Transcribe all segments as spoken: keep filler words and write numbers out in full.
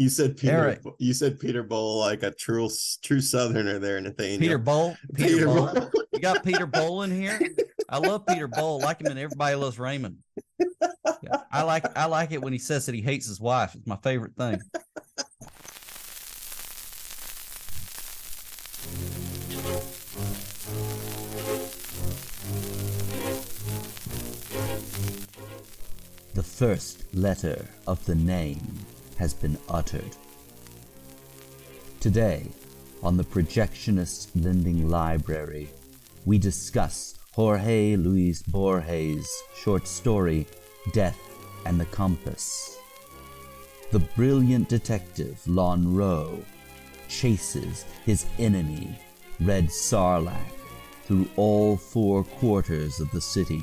You said Peter. Eric. You said Peter Boyle, like a true true Southerner there, Nathaniel. Peter Boyle. Peter, Peter Boyle. Boyle. You got Peter Boyle in here. I love Peter Boyle. Like him, and everybody loves Raymond. Yeah, I like I like it when he says that he hates his wife. It's my favorite thing. The first letter of the name has been uttered. Today, on the Projectionist Lending Library, we discuss Jorge Luis Borges' short story, Death and the Compass. The brilliant detective Lönnrot chases his enemy, Red Scharlach, through all four quarters of the city.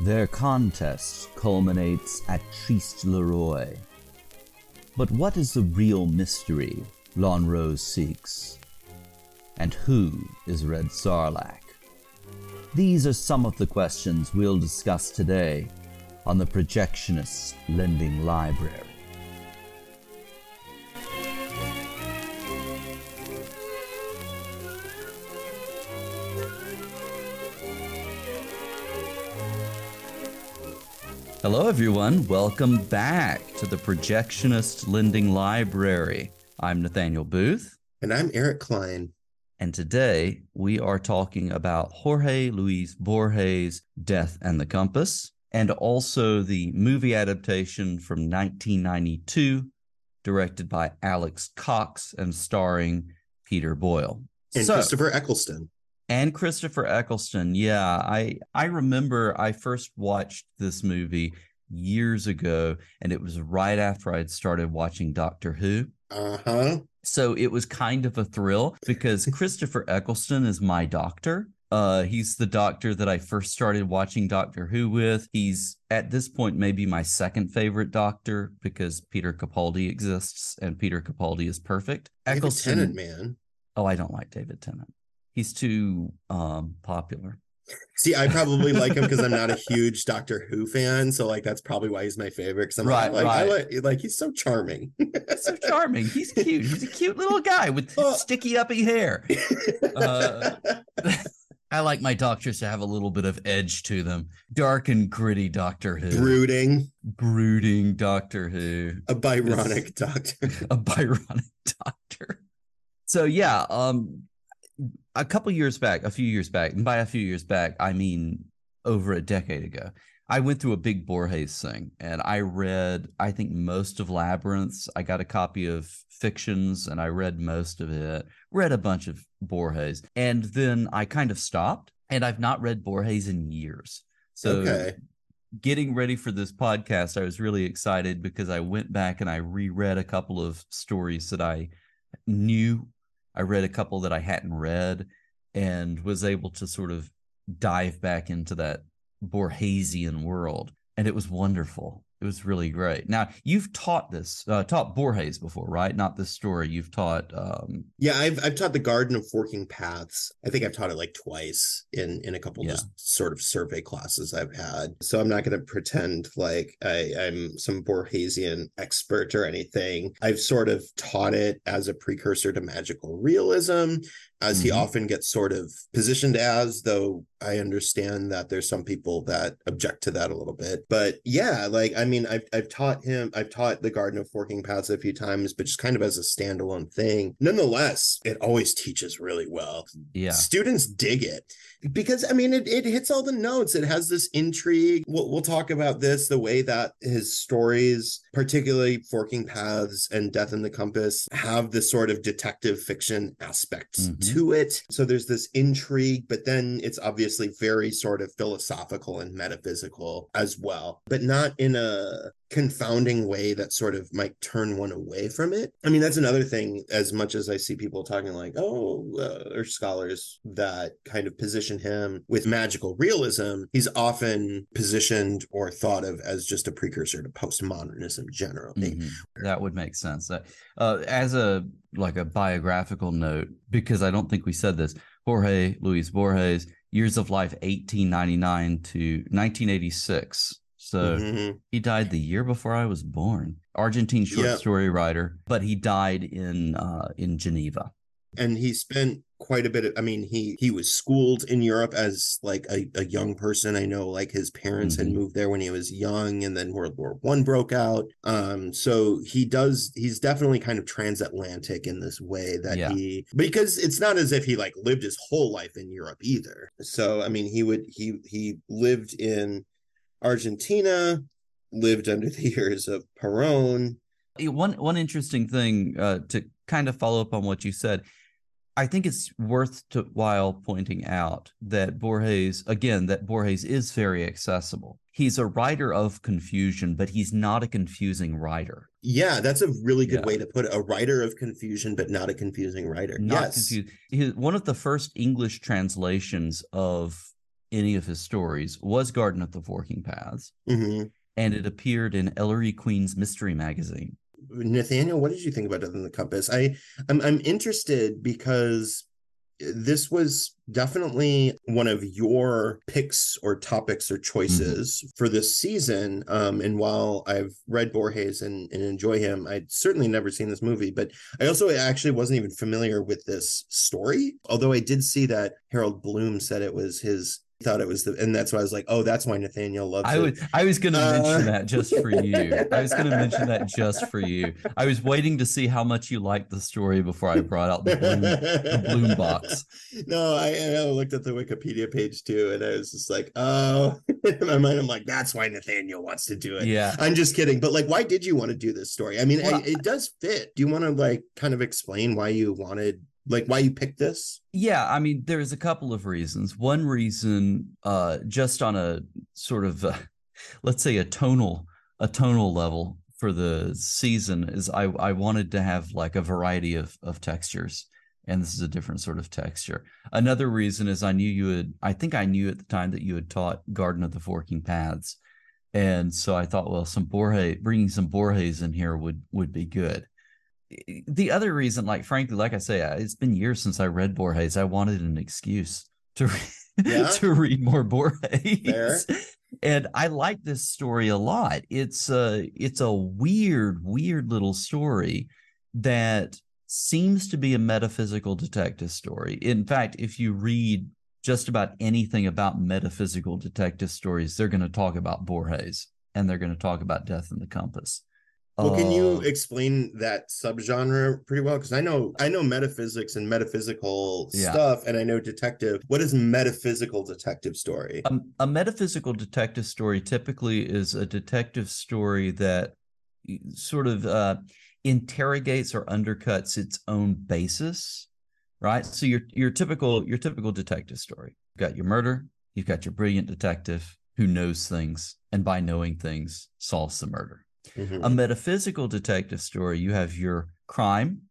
Their contest culminates at Triste-le-Roy. But what is the real mystery Lönnrot seeks? And who is Red Scharlach? These are some of the questions we'll discuss today on the Projectionist Lending Library. Hello everyone, welcome back to the Projectionist Lending Library. I'm Nathaniel Booth. And I'm Eric Klein. And today we are talking about Jorge Luis Borges' Death and the Compass, and also the movie adaptation from nineteen ninety-two, directed by Alex Cox and starring Peter Boyle. And so, Christopher Eccleston. And Christopher Eccleston, yeah. I I remember I first watched this movie years ago, and it was right after I'd started watching Doctor Who. Uh-huh. So it was kind of a thrill because Christopher Eccleston is my doctor. Uh, he's the doctor that I first started watching Doctor Who with. He's, at this point, maybe my second favorite doctor because Peter Capaldi exists, and Peter Capaldi is perfect. David Eccleston, Tennant, man. Oh, I don't like David Tennant. He's too um, popular. See, I probably like him because I'm not a huge Doctor Who fan. So, like, that's probably why he's my favorite. Because I'm right, like, right. I like, like, he's so charming. He's so charming. He's cute. He's a cute little guy with oh. sticky uppy hair. Uh, I like my doctors to have a little bit of edge to them. Dark and gritty Doctor Who. Brooding. Brooding Doctor Who. A Byronic it's, doctor. A Byronic doctor. So, yeah. Um, A couple years back, a few years back, and by a few years back, I mean over a decade ago, I went through a big Borges thing, and I read, I think, most of Labyrinths. I got a copy of Fictions, and I read most of it, read a bunch of Borges, and then I kind of stopped, and I've not read Borges in years. So okay. Getting ready for this podcast, I was really excited because I went back and I reread a couple of stories that I knew. I read a couple that I hadn't read and was able to sort of dive back into that Borgesian world. And it was wonderful. It was really great. Now, you've taught this, uh, taught Borges before, right? Not this story. You've taught... Um... Yeah, I've I've taught The Garden of Forking Paths. I think I've taught it like twice in, in a couple yeah. just sort of survey classes I've had. So I'm not going to pretend like I, I'm some Borgesian expert or anything. I've sort of taught it as a precursor to magical realism, as mm-hmm. he often gets sort of positioned as, though I understand that there's some people that object to that a little bit. But yeah, like, I mean, I've I've taught him, I've taught The Garden of Forking Paths a few times, but just kind of as a standalone thing. Nonetheless, it always teaches really well. Yeah. Students dig it because, I mean, it, it hits all the notes. It has this intrigue. We'll, we'll talk about this, the way that his stories, particularly Forking Paths and Death and the Compass, have this sort of detective fiction aspect mm-hmm. to it. So there's this intrigue, but then it's obvious very sort of philosophical and metaphysical as well, but not in a confounding way that sort of might turn one away from it. I mean, that's another thing, as much as I see people talking like, oh, uh, or scholars that kind of position him with magical realism, he's often positioned or thought of as just a precursor to postmodernism generally. Mm-hmm. That would make sense. Uh, as a, like a biographical note, because I don't think we said this, Jorge Luis Borges, years of life eighteen ninety-nine to nineteen eighty-six. So mm-hmm. he died the year before I was born. Argentine short yep. story writer, but he died in uh, in Geneva. And he spent quite a bit of, I mean, he he was schooled in Europe as like a, a young person. I know like his parents mm-hmm. had moved there when he was young, and then World War One broke out. Um, so he does, he's definitely kind of transatlantic in this way that yeah. he, because it's not as if he like lived his whole life in Europe either. So, I mean, he would, he, he lived in Argentina, lived under the ears of Perón. One, one interesting thing uh, to kind of follow up on what you said, I think it's worthwhile pointing out that Borges, again, that Borges is very accessible. He's a writer of confusion, but he's not a confusing writer. Yeah, that's a really good yeah. way to put it. A writer of confusion, but not a confusing writer. Not yes. confused. He, one of the first English translations of any of his stories was Garden of the Forking Paths, mm-hmm. and it appeared in Ellery Queen's Mystery Magazine. Nathaniel, what did you think about Death in the Compass? I, I'm, I'm interested because this was definitely one of your picks or topics or choices mm-hmm. for this season. Um, and while I've read Borges and, and enjoy him, I'd certainly never seen this movie. But I also actually wasn't even familiar with this story, although I did see that Harold Bloom said it was his thought it was the, and that's why I was like, oh, that's why Nathaniel loves I it. Would, I was going to uh, mention that just for you. I was going to mention that just for you. I was waiting to see how much you liked the story before I brought out the Bloom, the Bloom box. No, I, I looked at the Wikipedia page too, and I was just like, oh, in my mind, I'm like, that's why Nathaniel wants to do it. Yeah, I'm just kidding. But like, why did you want to do this story? I mean, well, it, it does fit. Do you want to like kind of explain why you wanted Like why you picked this? Yeah, I mean, there's a couple of reasons. One reason, uh, just on a sort of, uh, let's say a tonal, a tonal level for the season is I, I wanted to have like a variety of of textures, and this is a different sort of texture. Another reason is I knew you had, I think I knew at the time that you had taught Garden of the Forking Paths, and so I thought, well, some Borges, bringing some Borges in here would would be good. The other reason, like, frankly, like I say, it's been years since I read Borges. I wanted an excuse to, re- yeah. to read more Borges. Fair. And I like this story a lot. It's a, it's a weird, weird little story that seems to be a metaphysical detective story. In fact, if you read just about anything about metaphysical detective stories, they're going to talk about Borges, and they're going to talk about Death in the Compass. Well, can you explain that subgenre pretty well? Because I know I know metaphysics and metaphysical yeah. stuff, and I know detective. What is metaphysical detective story? Um, a metaphysical detective story typically is a detective story that sort of uh, interrogates or undercuts its own basis, right? So your your typical your typical detective story. You've got your murder. You've got your brilliant detective who knows things, and by knowing things, solves the murder. Mm-hmm. A metaphysical detective story, you have your crime,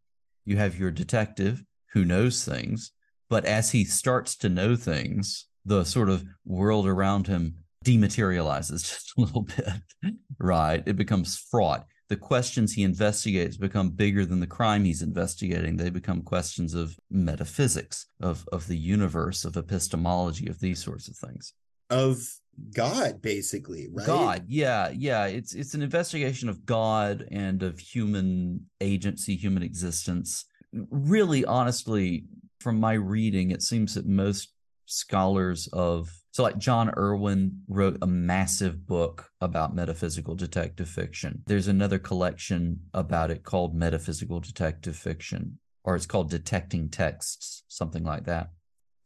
you have your detective who knows things, but as he starts to know things, the sort of world around him dematerializes just a little bit, right? It becomes fraught. The questions he investigates become bigger than the crime he's investigating. They become questions of metaphysics, of, of the universe, of epistemology, of these sorts of things. Of God, basically, right? God, yeah, yeah. It's it's an investigation of God and of human agency, human existence. Really, honestly, from my reading, it seems that most scholars of... So like John Irwin wrote a massive book about metaphysical detective fiction. There's another collection about it called Metaphysical Detective Fiction, or it's called Detecting Texts, something like that.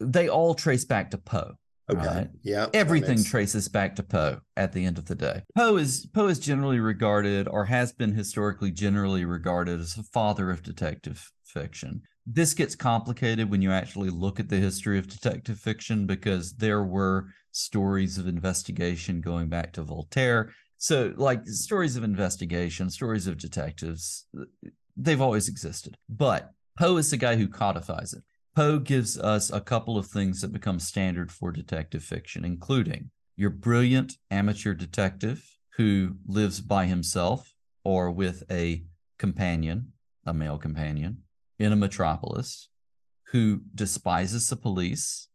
They all trace back to Poe. Okay. Right. Yeah. Everything makes... traces back to Poe at the end of the day. Poe is Poe is generally regarded, or has been historically generally regarded, as the father of detective fiction. This gets complicated when you actually look at the history of detective fiction, because there were stories of investigation going back to Voltaire. So, like, stories of investigation, stories of detectives, they've always existed. But Poe is the guy who codifies it. Poe gives us a couple of things that become standard for detective fiction, including your brilliant amateur detective who lives by himself or with a companion, a male companion, in a metropolis, who despises the police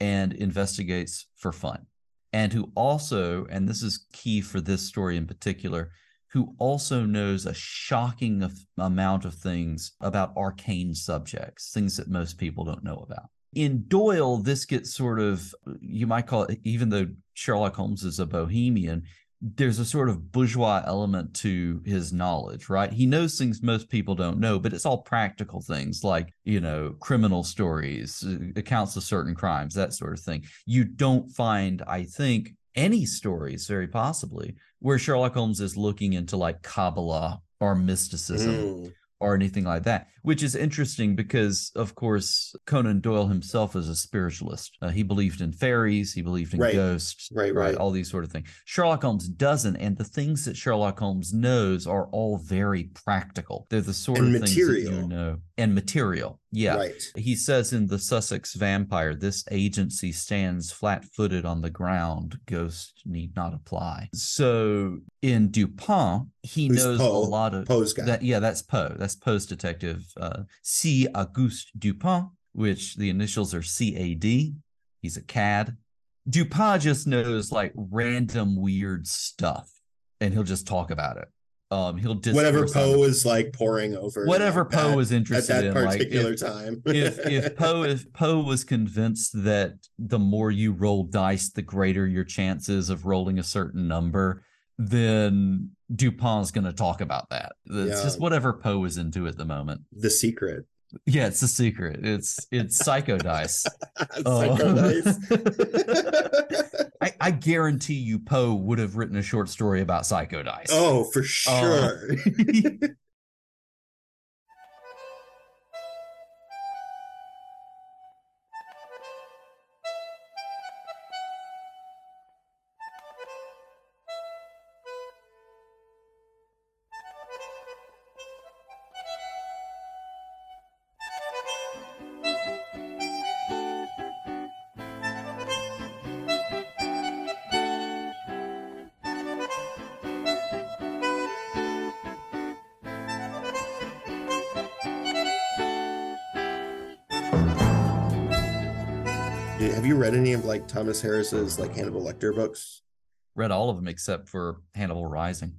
and investigates for fun. and who also, and this is key for this story in particular, who also knows a shocking of, amount of things about arcane subjects, things that most people don't know about. In Doyle, this gets sort of, you might call it, even though Sherlock Holmes is a bohemian, there's a sort of bourgeois element to his knowledge, right? He knows things most people don't know, but it's all practical things like, you know, criminal stories, accounts of certain crimes, that sort of thing. You don't find, I think, any stories, very possibly, where Sherlock Holmes is looking into like Kabbalah or mysticism mm. or anything like that, which is interesting because, of course, Conan Doyle himself is a spiritualist. Uh, he believed in fairies. He believed in right. ghosts, right, right, right, all these sort of things. Sherlock Holmes doesn't, and the things that Sherlock Holmes knows are all very practical. They're the sort and of material. things that you know. And material, yeah. Right. He says in The Sussex Vampire, this agency stands flat-footed on the ground. Ghosts need not apply. So in Dupin, he Who's knows Poe, a lot of... Poe's guy. That, yeah, that's Poe. That's Poe's detective. Uh, C. Auguste Dupin, which the initials are C A D. He's a cad. Dupin just knows like random weird stuff, and he'll just talk about it. Um, he'll whatever Poe is like pouring over whatever like Poe is interested in at that particular in, like, if, time. if if Poe if Poe was convinced that the more you roll dice, the greater your chances of rolling a certain number, then Dupin's going to talk about that. It's yeah. just whatever Poe is into at the moment. The secret. Yeah, it's the secret. It's it's psycho dice. Psycho dice. I, I guarantee you Poe would have written a short story about psycho dice. Oh, for sure. Uh, read any of like Thomas Harris's like Hannibal Lecter books? Read all of them except for Hannibal Rising.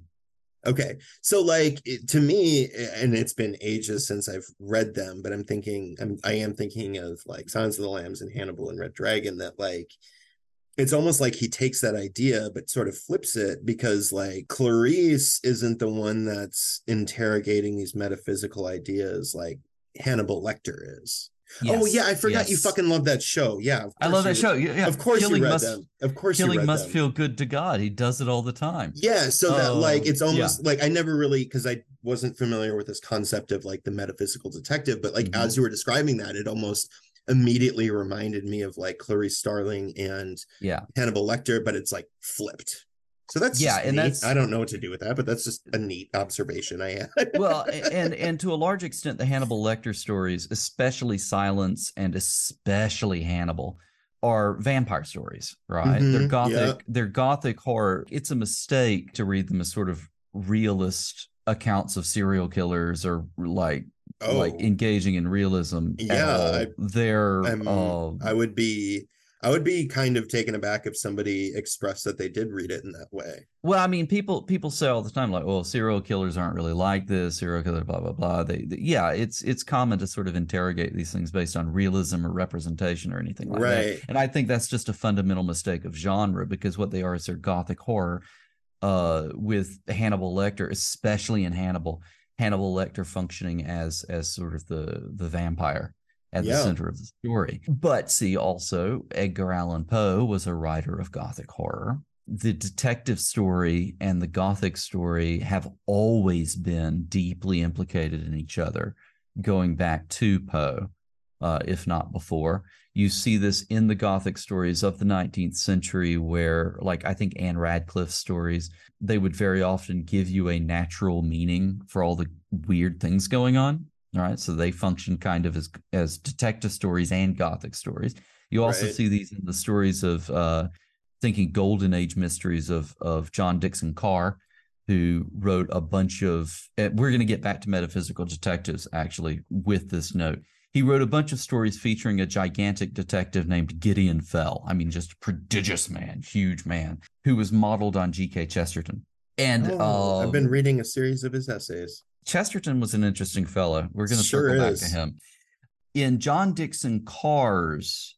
Okay. So like it, to me, and it's been ages since I've read them, but I'm thinking, I'm, I am thinking of like Silence of the Lambs and Hannibal and Red Dragon, that like, it's almost like he takes that idea, but sort of flips it, because like Clarice isn't the one that's interrogating these metaphysical ideas like Hannibal Lecter is. Yes, oh yeah, I forgot yes. you fucking love that show. Yeah, I love that show. Yeah, of course you read them. Of course, killing must feel good to God. He does it all the time. Yeah, so that like it's almost like I never really, because I wasn't familiar with this concept of like the metaphysical detective, but like mm-hmm. as you were describing that, it almost immediately reminded me of like Clarice Starling and yeah. Hannibal Lecter, but it's like flipped. So that's yeah, and neat. that's I don't know what to do with that, but that's just a neat observation I had. Well, and and to a large extent, the Hannibal Lecter stories, especially Silence and especially Hannibal, are vampire stories, right? Mm-hmm, they're gothic. Yeah. They're gothic horror. It's a mistake to read them as sort of realist accounts of serial killers or like oh. like engaging in realism. Yeah, I, they're. Uh, I would be. I would be kind of taken aback if somebody expressed that they did read it in that way. Well, I mean, people people say all the time, like, well, serial killers aren't really like this, serial killer, blah, blah, blah. They, they yeah, it's it's common to sort of interrogate these things based on realism or representation or anything like right. that. And I think that's just a fundamental mistake of genre, because what they are is their gothic horror uh, with Hannibal Lecter, especially in Hannibal, Hannibal Lecter functioning as as sort of the the vampire at yeah. the center of the story. But see, also, Edgar Allan Poe was a writer of Gothic horror. The detective story and the Gothic story have always been deeply implicated in each other, going back to Poe, uh, if not before. You see this in the Gothic stories of the nineteenth century where, like, I think Anne Radcliffe's stories, they would very often give you a natural meaning for all the weird things going on. All right, so they function kind of as as detective stories and Gothic stories. You also right. see these in the stories of uh, thinking Golden Age mysteries of of John Dickson Carr, who wrote a bunch of. We're going to get back to metaphysical detectives actually with this note. He wrote a bunch of stories featuring a gigantic detective named Gideon Fell. I mean, just a prodigious man, huge man, who was modeled on G K. Chesterton. And oh, uh, I've been reading a series of his essays. Chesterton was an interesting fellow. We're going to sure circle is. back to him. In John Dickson Carr's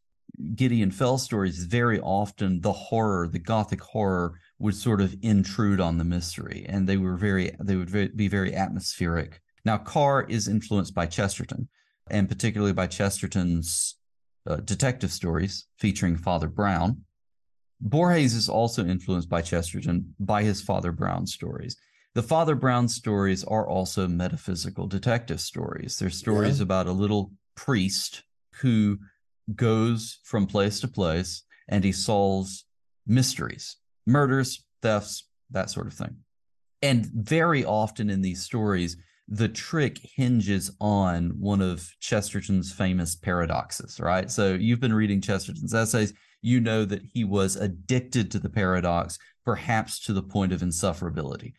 Gideon Fell stories, very often the horror, the Gothic horror, would sort of intrude on the mystery, and they were very, they would very, be very atmospheric. Now, Carr is influenced by Chesterton, and particularly by Chesterton's uh, detective stories featuring Father Brown. Borges is also influenced by Chesterton by his Father Brown stories. The Father Brown stories are also metaphysical detective stories. They're stories yeah. about a little priest who goes from place to place and he solves mysteries, murders, thefts, that sort of thing. And very often in these stories, the trick hinges on one of Chesterton's famous paradoxes, right? So you've been reading Chesterton's essays. You know that he was addicted to the paradox, perhaps to the point of insufferability,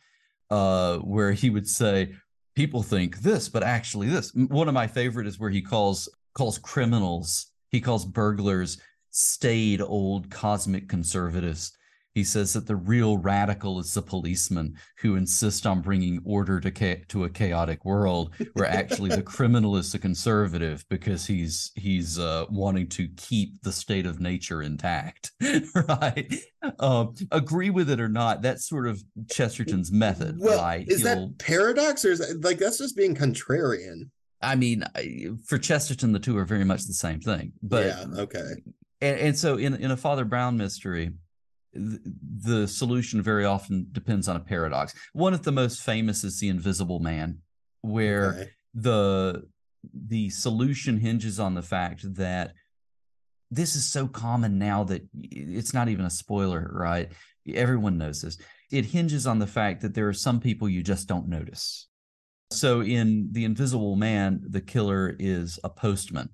uh, where he would say, people think this, but actually this. One of my favorite is where he calls calls criminals, he calls burglars staid old cosmic conservatives. He says that the real radical is the policeman who insists on bringing order to cha- to a chaotic world, where actually the criminal is the conservative because he's he's uh, wanting to keep the state of nature intact, right? Uh, agree with it or not, that's sort of Chesterton's method, well, right? Is He'll, that paradox, or is that, like, that's just being contrarian? I mean, for Chesterton, the two are very much the same thing. But, yeah, okay. And, and so in, in a Father Brown mystery, the solution very often depends on a paradox. One of the most famous is The Invisible Man, where okay. the the solution hinges on the fact that this is so common now that it's not even a spoiler, right? Everyone knows this. It hinges on the fact that there are some people you just don't notice. So in The Invisible Man, the killer is a postman.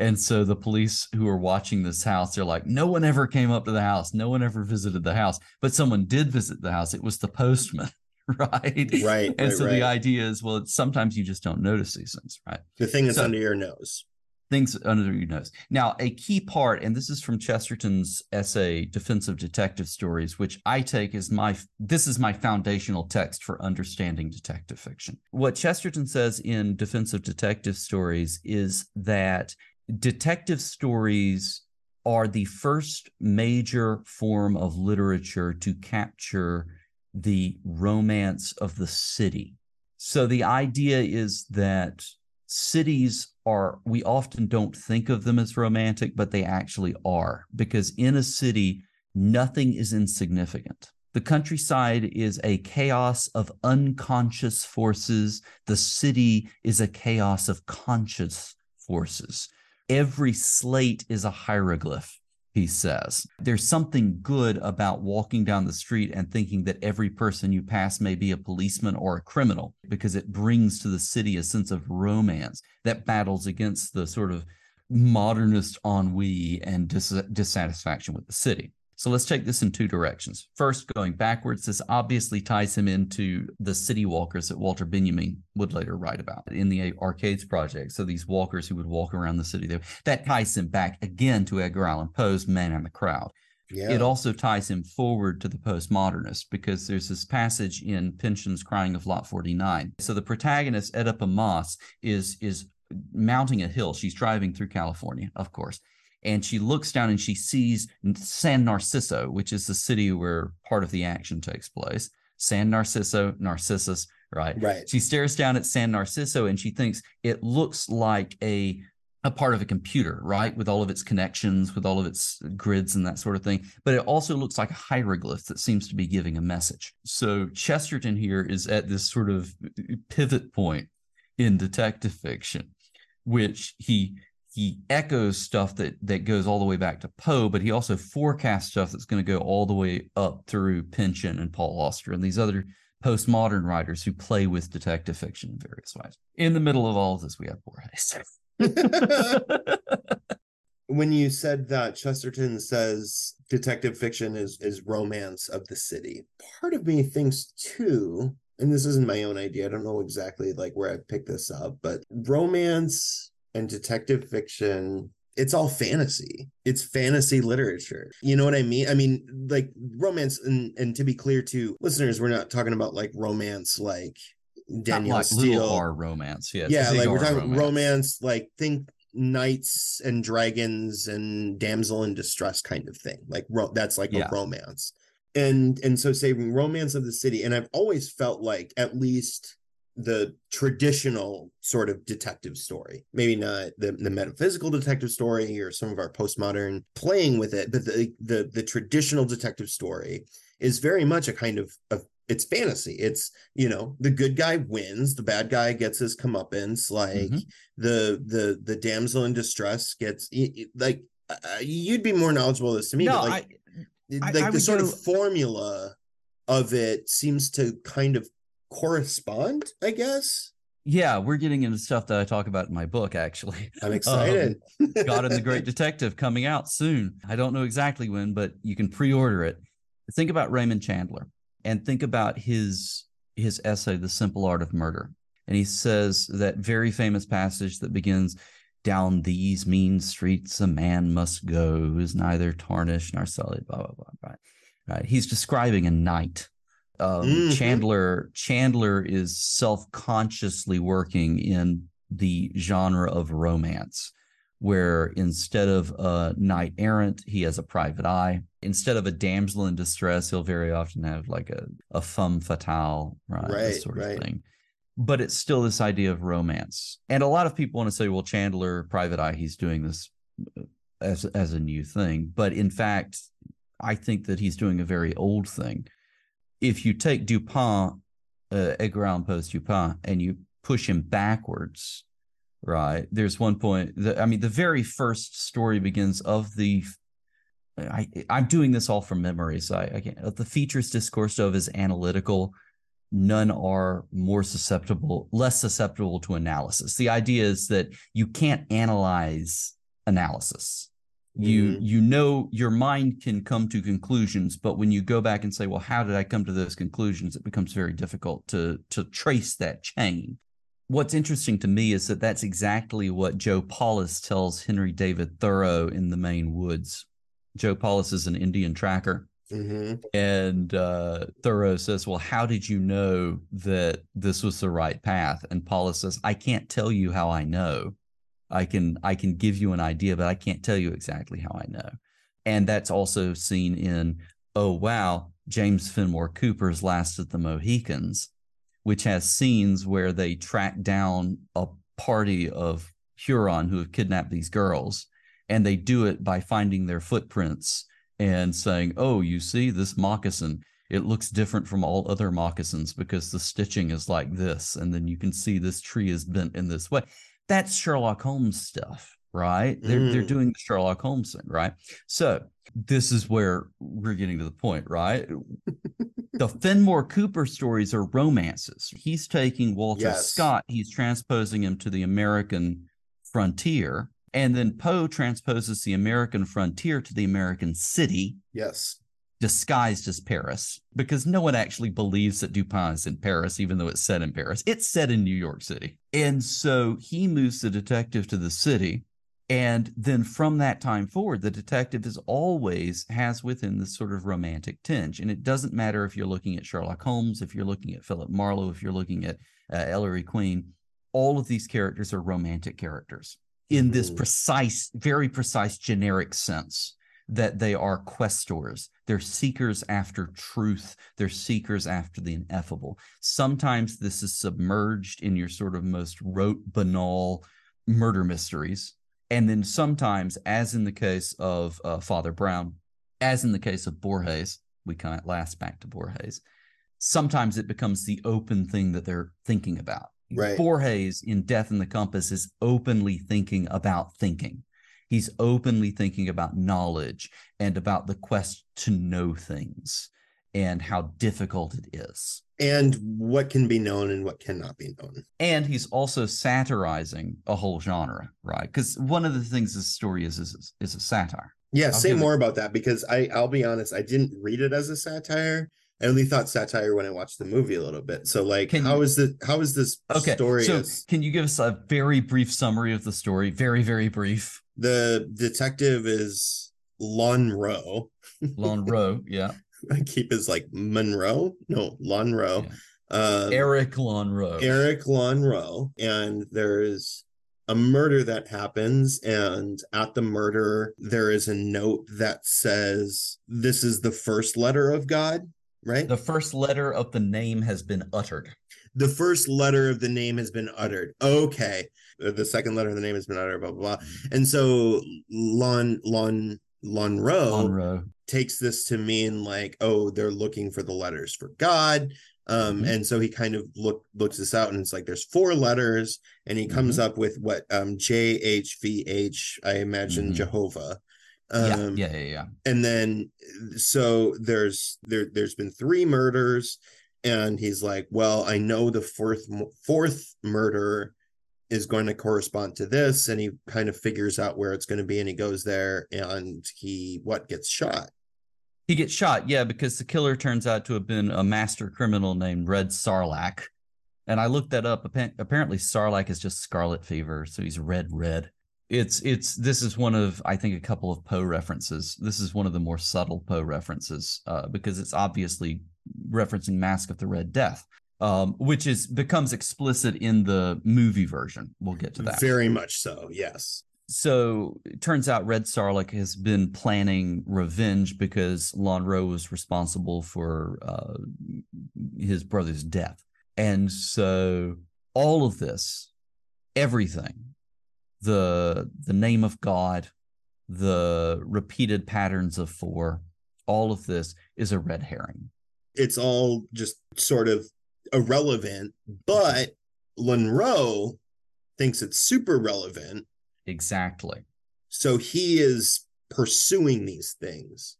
And so the police who are watching this house, they're like, no one ever came up to the house. No one ever visited the house. But someone did visit the house. It was the postman, right? Right. And right, so right. the idea is, well, it's, sometimes you just don't notice these things, right? The thing that's so, under your nose. Things under your nose. Now, a key part, and this is from Chesterton's essay, Defensive Detective Stories, which I take as my, this is my foundational text for understanding detective fiction. What Chesterton says in Defensive Detective Stories is that detective stories are the first major form of literature to capture the romance of the city. So the idea is that cities are, we often don't think of them as romantic, but they actually are, because in a city, nothing is insignificant. The countryside is a chaos of unconscious forces. The city is a chaos of conscious forces. Every slate is a hieroglyph, he says. There's something good about walking down the street and thinking that every person you pass may be a policeman or a criminal, because it brings to the city a sense of romance that battles against the sort of modernist ennui and dis- dissatisfaction with the city. So let's take this in two directions. First, going backwards, this obviously ties him into the city walkers that Walter Benjamin would later write about in the Arcades Project. So these walkers who would walk around the city there, that ties him back again to Edgar Allan Poe's Man and the Crowd. Yeah. It also ties him forward to the postmodernist, because there's this passage in Pynchon's Crying of Lot forty-nine. So the protagonist, Oedipa Mas, is, is mounting a hill. She's driving through California, of course. And she looks down and she sees San Narciso, which is the city where part of the action takes place. San Narciso, Narcissus, right? Right. She stares down at San Narciso and she thinks it looks like a, a part of a computer, right? With all of its connections, with all of its grids and that sort of thing. But it also looks like a hieroglyph that seems to be giving a message. So Chesterton here is at this sort of pivot point in detective fiction, which he... He echoes stuff that, that goes all the way back to Poe, but he also forecasts stuff that's going to go all the way up through Pynchon and Paul Auster and these other postmodern writers who play with detective fiction in various ways. In the middle of all of this, we have Borges. When you said that Chesterton says detective fiction is, is romance of the city, part of me thinks too, and this isn't my own idea, I don't know exactly like where I picked this up, but romance and detective fiction, it's all fantasy. It's fantasy literature. You know what I mean? I mean, like romance, and, and to be clear to listeners, we're not talking about like romance, like Danielle like Steele. Or romance, yes. Yeah, like we're talking romance. About romance, like think knights and dragons and damsel in distress kind of thing. Like ro- that's like yeah. a romance. And and so say romance of the city. And I've always felt like at least the traditional sort of detective story, maybe not the, the metaphysical detective story or some of our postmodern playing with it, but the the, the traditional detective story is very much a kind of, of it's fantasy. It's, you know, the good guy wins, the bad guy gets his comeuppance, like mm-hmm. the the the damsel in distress gets like uh, you'd be more knowledgeable of this to me. No, but like I, I, like I the sort go... of formula of it seems to kind of correspond, I guess. Yeah, we're getting into stuff that I talk about in my book, actually. I'm excited. um, God and the Great Detective coming out soon. I don't know exactly when, but you can pre-order it. Think about Raymond Chandler and think about his his essay, The Simple Art of Murder. And he says that very famous passage that begins, down these mean streets a man must go who is neither tarnished nor sullied, blah, blah, blah. Right. Right. He's describing a night. Um, mm-hmm. Chandler Chandler is self-consciously working in the genre of romance, where instead of a knight errant, he has a private eye. Instead of a damsel in distress, he'll very often have like a, a femme fatale, right? right this sort right. of thing. But it's still this idea of romance. And a lot of people want to say, well, Chandler, private eye, he's doing this as as a new thing. But in fact, I think that he's doing a very old thing. If you take Dupin, uh, Edgar Allan Poe's Dupin, and you push him backwards, right? There's one point. That, I mean, the very first story begins of the. I, I'm doing this all from memory, so I, I can't. The features discoursed of is analytical. None are more susceptible, less susceptible to analysis. The idea is that you can't analyze analysis. You mm-hmm. you know, your mind can come to conclusions, but when you go back and say, well, how did I come to those conclusions? It becomes very difficult to to trace that chain. What's interesting to me is that that's exactly what Joe Paulus tells Henry David Thoreau in The Maine Woods. Joe Paulus is an Indian tracker. Mm-hmm. And uh, Thoreau says, well, how did you know that this was the right path? And Paulus says, I can't tell you how I know. I can I can give you an idea, but I can't tell you exactly how I know. And that's also seen in, oh, wow, James Fenimore Cooper's Last of the Mohicans, which has scenes where they track down a party of Huron who have kidnapped these girls, and they do it by finding their footprints and saying, oh, you see this moccasin? It looks different from all other moccasins because the stitching is like this, and then you can see this tree is bent in this way. That's Sherlock Holmes stuff, right? They're, mm. they're doing the Sherlock Holmes thing, right? So this is where we're getting to the point, right? The Fenimore Cooper stories are romances. He's taking Walter yes. Scott, he's transposing him to the American frontier, and then Poe transposes the American frontier to the American city. Yes. Disguised as Paris, because no one actually believes that Dupin is in Paris, even though it's set in Paris. It's set in New York City. And so he moves the detective to the city. And then from that time forward, the detective is always has within this sort of romantic tinge. And it doesn't matter if you're looking at Sherlock Holmes, if you're looking at Philip Marlowe, if you're looking at uh, Ellery Queen, all of these characters are romantic characters in mm-hmm. this precise, very precise, generic sense that they are questors. They're seekers after truth. They're seekers after the ineffable. Sometimes this is submerged in your sort of most rote, banal murder mysteries. And then sometimes, as in the case of uh, Father Brown, as in the case of Borges, we come at last back to Borges, sometimes it becomes the open thing that they're thinking about. Right. Borges in Death in the Compass is openly thinking about thinking. He's openly thinking about knowledge and about the quest to know things and how difficult it is. And what can be known and what cannot be known. And he's also satirizing a whole genre, right? Because one of the things this story is is, is a satire. Yeah, I'll say more it. about that, because I, I'll be honest, I didn't read it as a satire. I only thought satire when I watched the movie a little bit. So, like, can how you, is the how is this okay, story? So, is, can you give us a very brief summary of the story? Very, very brief. The detective is Lönnrot. Lönnrot, yeah. I keep his like Monroe. No, Lönnrot. Yeah. Um, Eric Lönnrot. Eric Lönnrot, and there's a murder that happens, and at the murder, there is a note that says, "This is the first letter of God." Right? The first letter of the name has been uttered. The first letter of the name has been uttered. Okay. The second letter of the name has been uttered, blah, blah, blah. And so Lon, Lon, Lönnrot takes this to mean like, oh, they're looking for the letters for God. Um, mm-hmm. And so he kind of look, looks this out, and it's like there's four letters, and he comes mm-hmm. up with what um, J H V H, I imagine mm-hmm. Jehovah. Um, yeah, yeah, yeah, yeah. And then, so there's there. There's been three murders, and he's like, "Well, I know the fourth fourth murder is going to correspond to this," and he kind of figures out where it's going to be, and he goes there, and he what gets shot. He gets shot, yeah, because the killer turns out to have been a master criminal named Red Scharlach, and I looked that up. Apparently, Sarlacc is just scarlet fever, so he's red, red. It's it's this is one of, I think, a couple of Poe references. This is one of the more subtle Poe references uh, because it's obviously referencing Mask of the Red Death, um, which is becomes explicit in the movie version. We'll get to that. Very much so. Yes. So it turns out Red Scharlach has been planning revenge because Lönnrot was responsible for uh, his brother's death. And so all of this, everything. The the name of God, the repeated patterns of four, all of this is a red herring. It's all just sort of irrelevant, but Lönnrot thinks it's super relevant. Exactly. So he is pursuing these things.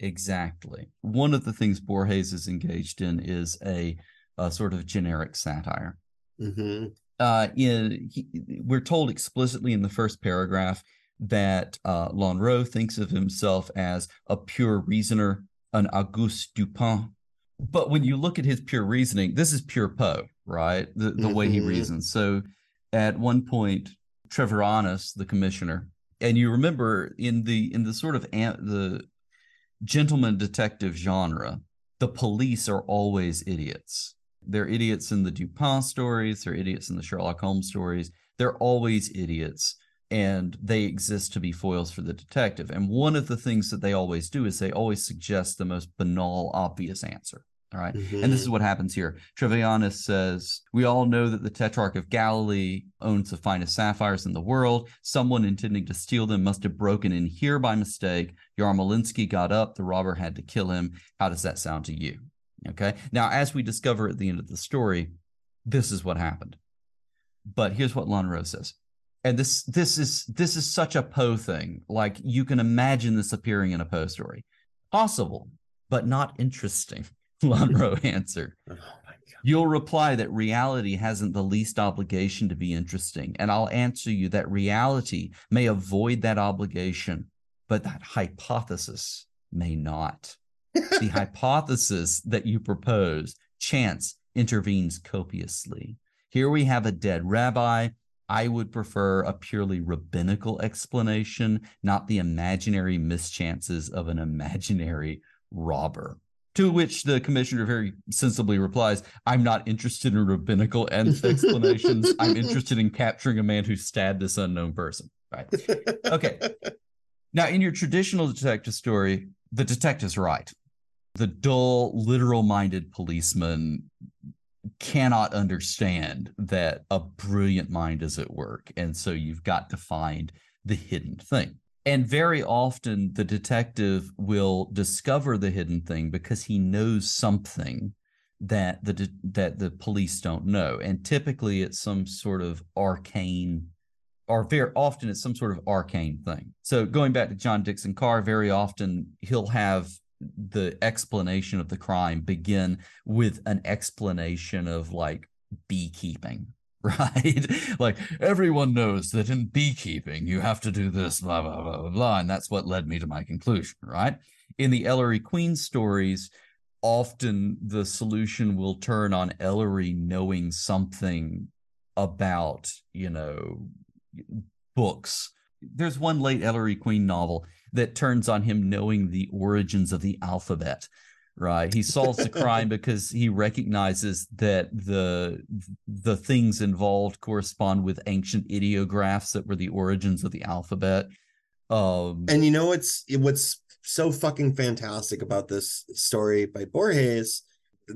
Exactly. One of the things Borges is engaged in is a, a sort of generic satire. Mm-hmm. Uh, in, he, we're told explicitly in the first paragraph that uh, Lönnrot thinks of himself as a pure reasoner, an Auguste Dupin. But when you look at his pure reasoning, this is pure Poe, right? The, the mm-hmm. way he reasons. So at one point, Treviranus, the commissioner, and you remember in the in the sort of am- the gentleman detective genre, the police are always idiots. They're idiots in the Dupin stories. They're idiots in the Sherlock Holmes stories. They're always idiots, and they exist to be foils for the detective. And one of the things that they always do is they always suggest the most banal, obvious answer. All right. Mm-hmm. And this is what happens here. Treviranus says, "We all know that the Tetrarch of Galilee owns the finest sapphires in the world. Someone intending to steal them must have broken in here by mistake. Yarmolinsky got up. The robber had to kill him. How does that sound to you?" Okay. Now, as we discover at the end of the story, this is what happened. But here's what Lönnrot says, and this this is this is such a Poe thing. Like, you can imagine this appearing in a Poe story. "Possible, but not interesting," Lönnrot answered. Oh my God. "You'll reply that reality hasn't the least obligation to be interesting, and I'll answer you that reality may avoid that obligation, but that hypothesis may not. The hypothesis that you propose, chance intervenes copiously. Here we have a dead rabbi. I would prefer a purely rabbinical explanation, not the imaginary mischances of an imaginary robber." To which the commissioner very sensibly replies, "I'm not interested in rabbinical explanations. I'm interested in capturing a man who stabbed this unknown person." Right. Okay. Now, in your traditional detective story, the detective's right. The dull, literal-minded policeman cannot understand that a brilliant mind is at work, and so you've got to find the hidden thing. And very often, the detective will discover the hidden thing because he knows something that the de- that the police don't know, and typically it's some sort of arcane. Or very often it's some sort of arcane thing. So going back to John Dickson Carr, very often he'll have the explanation of the crime begin with an explanation of like beekeeping, right? Like, everyone knows that in beekeeping you have to do this, blah, blah, blah, blah, blah, and that's what led me to my conclusion, right? In the Ellery Queen stories, often the solution will turn on Ellery knowing something about, you know, books. There's one late Ellery Queen novel that turns on him knowing the origins of the alphabet, right? He solves the crime because he recognizes that the the things involved correspond with ancient ideographs that were the origins of the alphabet. Um, and you know what's what's so fucking fantastic about this story by Borges?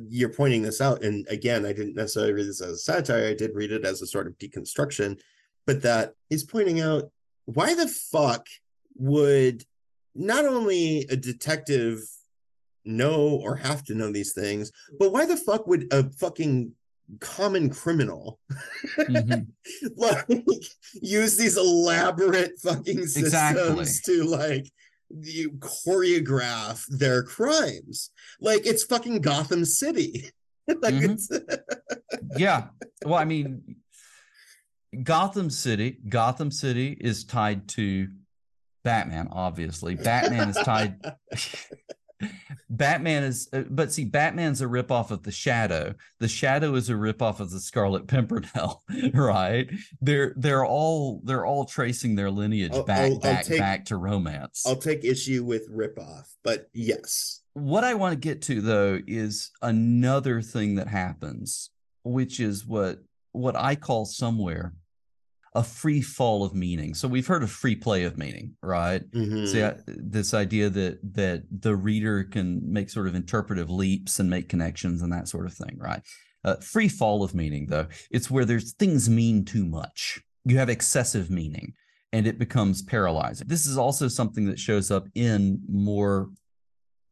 You're pointing this out, and again, I didn't necessarily read this as a satire. I did read it as a sort of deconstruction, but that is pointing out, why the fuck would not only a detective know or have to know these things, but why the fuck would a fucking common criminal mm-hmm. like use these elaborate fucking systems exactly. to like you choreograph their crimes? Like, it's fucking Gotham City. Like mm-hmm. it's yeah. Well, I mean, Gotham City, Gotham City is tied to Batman, obviously. Batman is tied. Batman is, but see, Batman's a ripoff of The Shadow. The Shadow is a ripoff of The Scarlet Pimpernel, right? They're they're all they're all tracing their lineage I'll, back I'll, back I'll take, back to romance. I'll take issue with ripoff, but yes. What I want to get to though is another thing that happens, which is what what I call somewhere a free fall of meaning. So we've heard of free play of meaning, right? Mm-hmm. See, I, this idea that that the reader can make sort of interpretive leaps and make connections and that sort of thing, right? Uh, free fall of meaning, though, it's where there's things mean too much. You have excessive meaning, and it becomes paralyzing. This is also something that shows up in more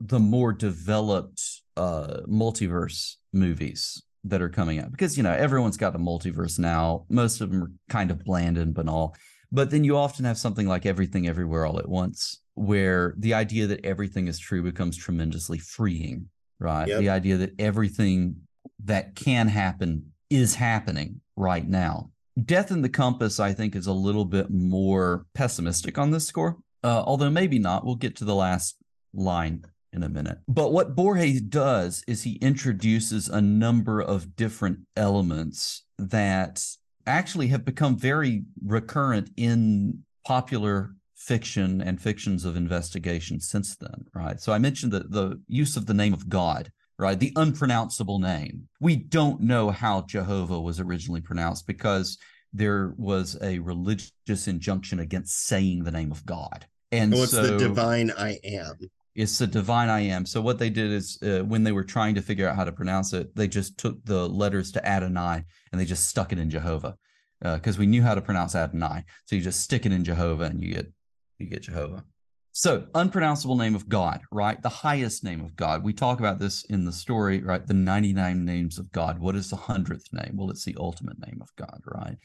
the more developed uh, multiverse movies that are coming out, because, you know, everyone's got a multiverse now. Most of them are kind of bland and banal, but then you often have something like Everything Everywhere All at Once, where the idea that everything is true becomes tremendously freeing, right? Yep. The idea that everything that can happen is happening right now. Death in the Compass, I think, is a little bit more pessimistic on this score, uh, although maybe not. We'll get to the last line in a minute. But what Borges does is he introduces a number of different elements that actually have become very recurrent in popular fiction and fictions of investigation since then, right? So I mentioned the, the use of the name of God, right? The unpronounceable name. We don't know how Jehovah was originally pronounced because there was a religious injunction against saying the name of God. And oh, it's so, the divine I am. It's the divine I am. So what they did is uh, when they were trying to figure out how to pronounce it, they just took the letters to Adonai and they just stuck it in Jehovah, because uh, we knew how to pronounce Adonai. So you just stick it in Jehovah and you get you get Jehovah. So unpronounceable name of God, right? The highest name of God. We talk about this in the story, right? The ninety-nine names of God. What is the hundredth name? Well, it's the ultimate name of God, right?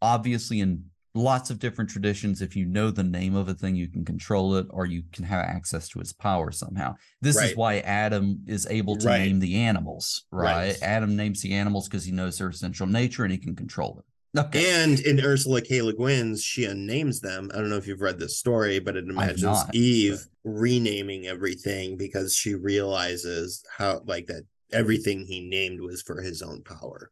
Obviously, in lots of different traditions, if you know the name of a thing, you can control it, or you can have access to its power somehow. This right. is why Adam is able to right. name the animals, right? right? Adam names the animals because he knows their essential nature and he can control it. Okay. And in Ursula K. Le Guin's, she unnames them. I don't know if you've read this story, but it imagines not, Eve but... renaming everything because she realizes how, like, that everything he named was for his own power.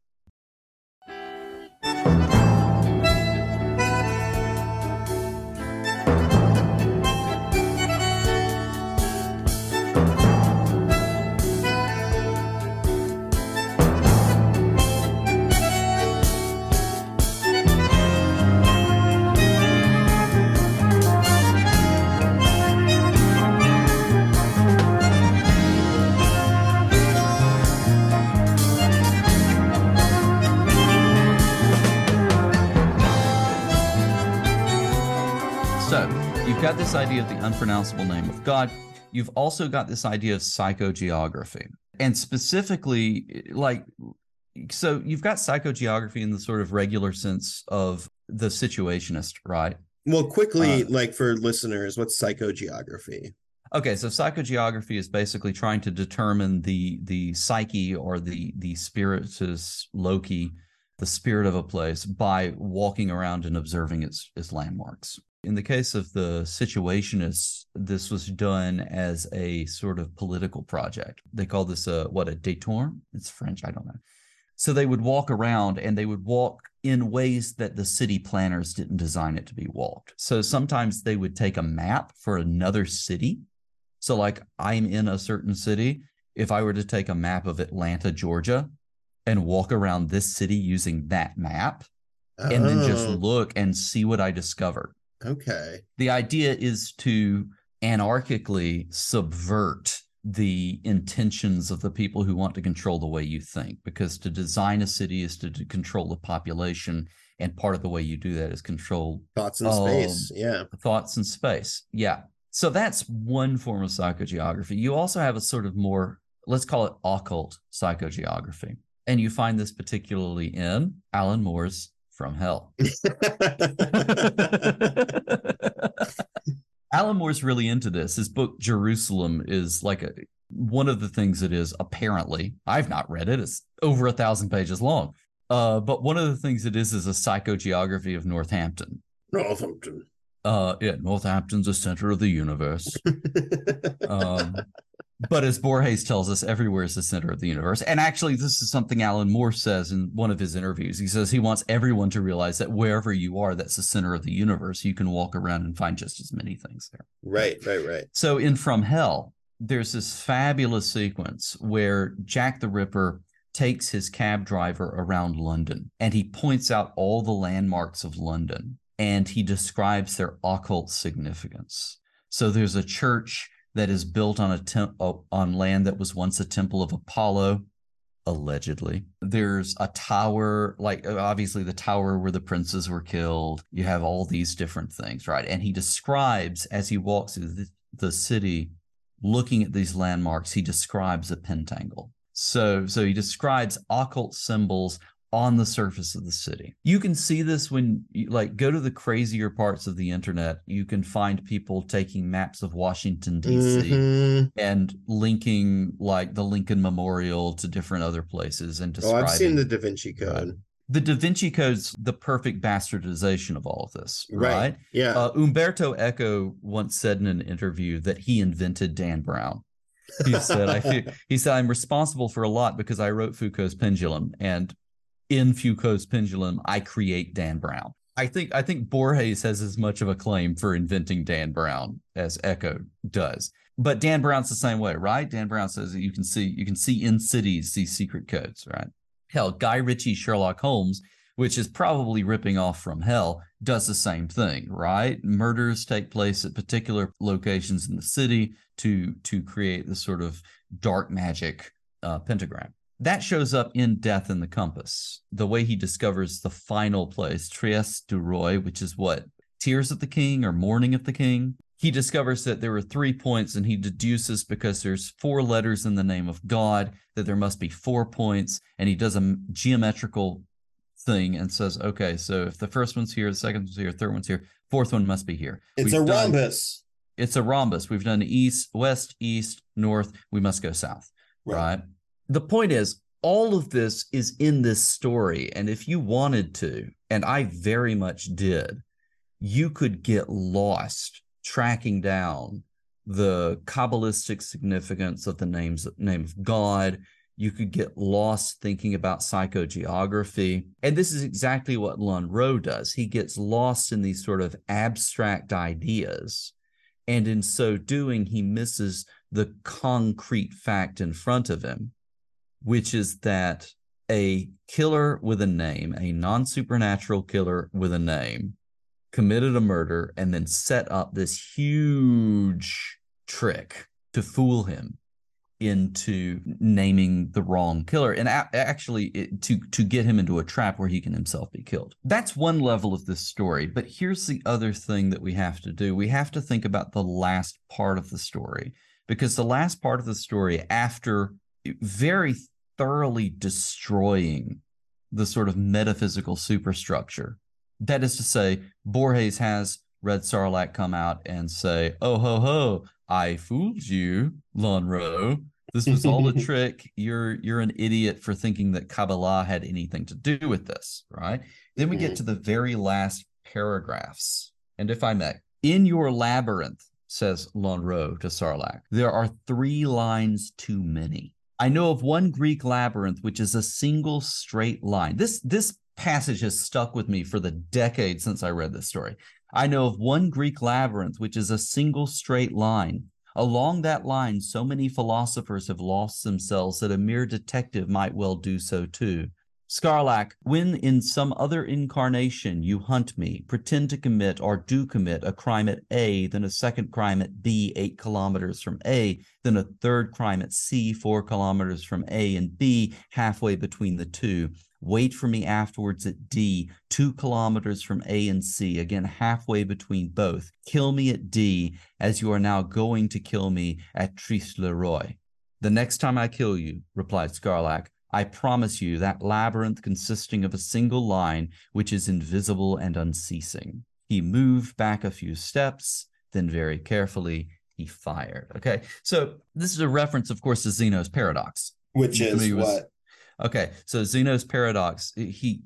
Got this idea of the unpronounceable name of God. You've also got this idea of psychogeography, and specifically, like, so you've got psychogeography in the sort of regular sense of the situationist, right? Well, quickly, uh, like for listeners, what's psychogeography? Okay, so psychogeography is basically trying to determine the the psyche or the the spiritus loci, the spirit of a place, by walking around and observing its its landmarks. In the case of the Situationists, this was done as a sort of political project. They call this a, what, a détour? It's French, I don't know. So they would walk around, and they would walk in ways that the city planners didn't design it to be walked. So sometimes they would take a map for another city. So like, I'm in a certain city. If I were to take a map of Atlanta, Georgia, and walk around this city using that map, oh. and then just look and see what I discovered. Okay. The idea is to anarchically subvert the intentions of the people who want to control the way you think, because to design a city is to, to control the population, and part of the way you do that is control thoughts and um, space. Yeah. Thoughts and space. Yeah. So that's one form of psychogeography. You also have a sort of more, let's call it occult psychogeography. And you find this particularly in Alan Moore's From Hell. Alan Moore's really into this. His book, Jerusalem, is like a, one of the things it is, apparently, I've not read it, it's over a thousand pages long. Uh, but one of the things it is is a psychogeography of Northampton. Northampton. Uh, yeah, Northampton's the center of the universe. um, but as Borges tells us, everywhere is the center of the universe. And actually, this is something Alan Moore says in one of his interviews. He says he wants everyone to realize that wherever you are, that's the center of the universe. You can walk around and find just as many things there. Right, right, right. So in From Hell, there's this fabulous sequence where Jack the Ripper takes his cab driver around London, and he points out all the landmarks of London. And he describes their occult significance. So there's a church that is built on a temp- on land that was once a temple of Apollo, allegedly. There's a tower, like obviously the tower where the princes were killed. You have all these different things, right? And he describes, as he walks through the, the city, looking at these landmarks, he describes a pentangle. So, so he describes occult symbols on the surface of the city. You can see this when you like go to the crazier parts of the internet. You can find people taking maps of Washington, D C mm-hmm. and linking like the Lincoln Memorial to different other places and describing. Oh, I've seen the Da Vinci Code. Right? The Da Vinci Code's the perfect bastardization of all of this, right? right? Yeah. Uh, Umberto Eco once said in an interview that he invented Dan Brown. He said, I feel, he said, I'm responsible for a lot because I wrote Foucault's Pendulum, and in Foucault's Pendulum, I create Dan Brown. I think I think Borges has as much of a claim for inventing Dan Brown as Eco does. But Dan Brown's the same way, right? Dan Brown says that you can see you can see in cities these secret codes, right? Hell, Guy Ritchie's Sherlock Holmes, which is probably ripping off From Hell, does the same thing, right? Murders take place at particular locations in the city to to create this sort of dark magic uh, pentagram. That shows up in Death in the Compass, the way he discovers the final place, Triste-le-Roy, which is what, Tears of the King or Mourning of the King? He discovers that there were three points, and he deduces because there's four letters in the name of God that there must be four points, and he does a geometrical thing and says, okay, so if the first one's here, the second one's here, third one's here, fourth one must be here. It's We've a done, rhombus. It's a rhombus. We've done east, west, east, north. We must go south, right? right? The point is, all of this is in this story, and if you wanted to, and I very much did, you could get lost tracking down the Kabbalistic significance of the names, name of God. You could get lost thinking about psychogeography, and this is exactly what Lönnrot does. He gets lost in these sort of abstract ideas, and in so doing, he misses the concrete fact in front of him, which is that a killer with a name, a non-supernatural killer with a name, committed a murder and then set up this huge trick to fool him into naming the wrong killer and a- actually it, to, to get him into a trap where he can himself be killed. That's one level of this story. But here's the other thing that we have to do. We have to think about the last part of the story, because the last part of the story, after very thoroughly destroying the sort of metaphysical superstructure. That is to say, Borges has Red Scharlach come out and say, oh, ho, ho, I fooled you, Lönnrot. This was all a trick. You're you're an idiot for thinking that Kabbalah had anything to do with this, right? Then we get to the very last paragraphs And if I may, in your labyrinth, says Lönnrot to Scharlach, there are three lines too many. I know of one Greek labyrinth, which is a single straight line. This, this passage has stuck with me for the decade since I read this story. I know of one Greek labyrinth, which is a single straight line. Along that line, so many philosophers have lost themselves that a mere detective might well do so too. Scharlach, when in some other incarnation you hunt me, pretend to commit or do commit a crime at A, then a second crime at B, eight kilometers from A, then a third crime at C, four kilometers from A and B, halfway between the two. Wait for me afterwards at D, two kilometers from A and C, again halfway between both. Kill me at D, as you are now going to kill me at Triste-le-Roy. The next time I kill you, replied Scharlach, I promise you that labyrinth consisting of a single line, which is invisible and unceasing. He moved back a few steps, then very carefully he fired. Okay, so this is a reference, of course, to Zeno's paradox. Which is was, what? Okay, so Zeno's paradox, he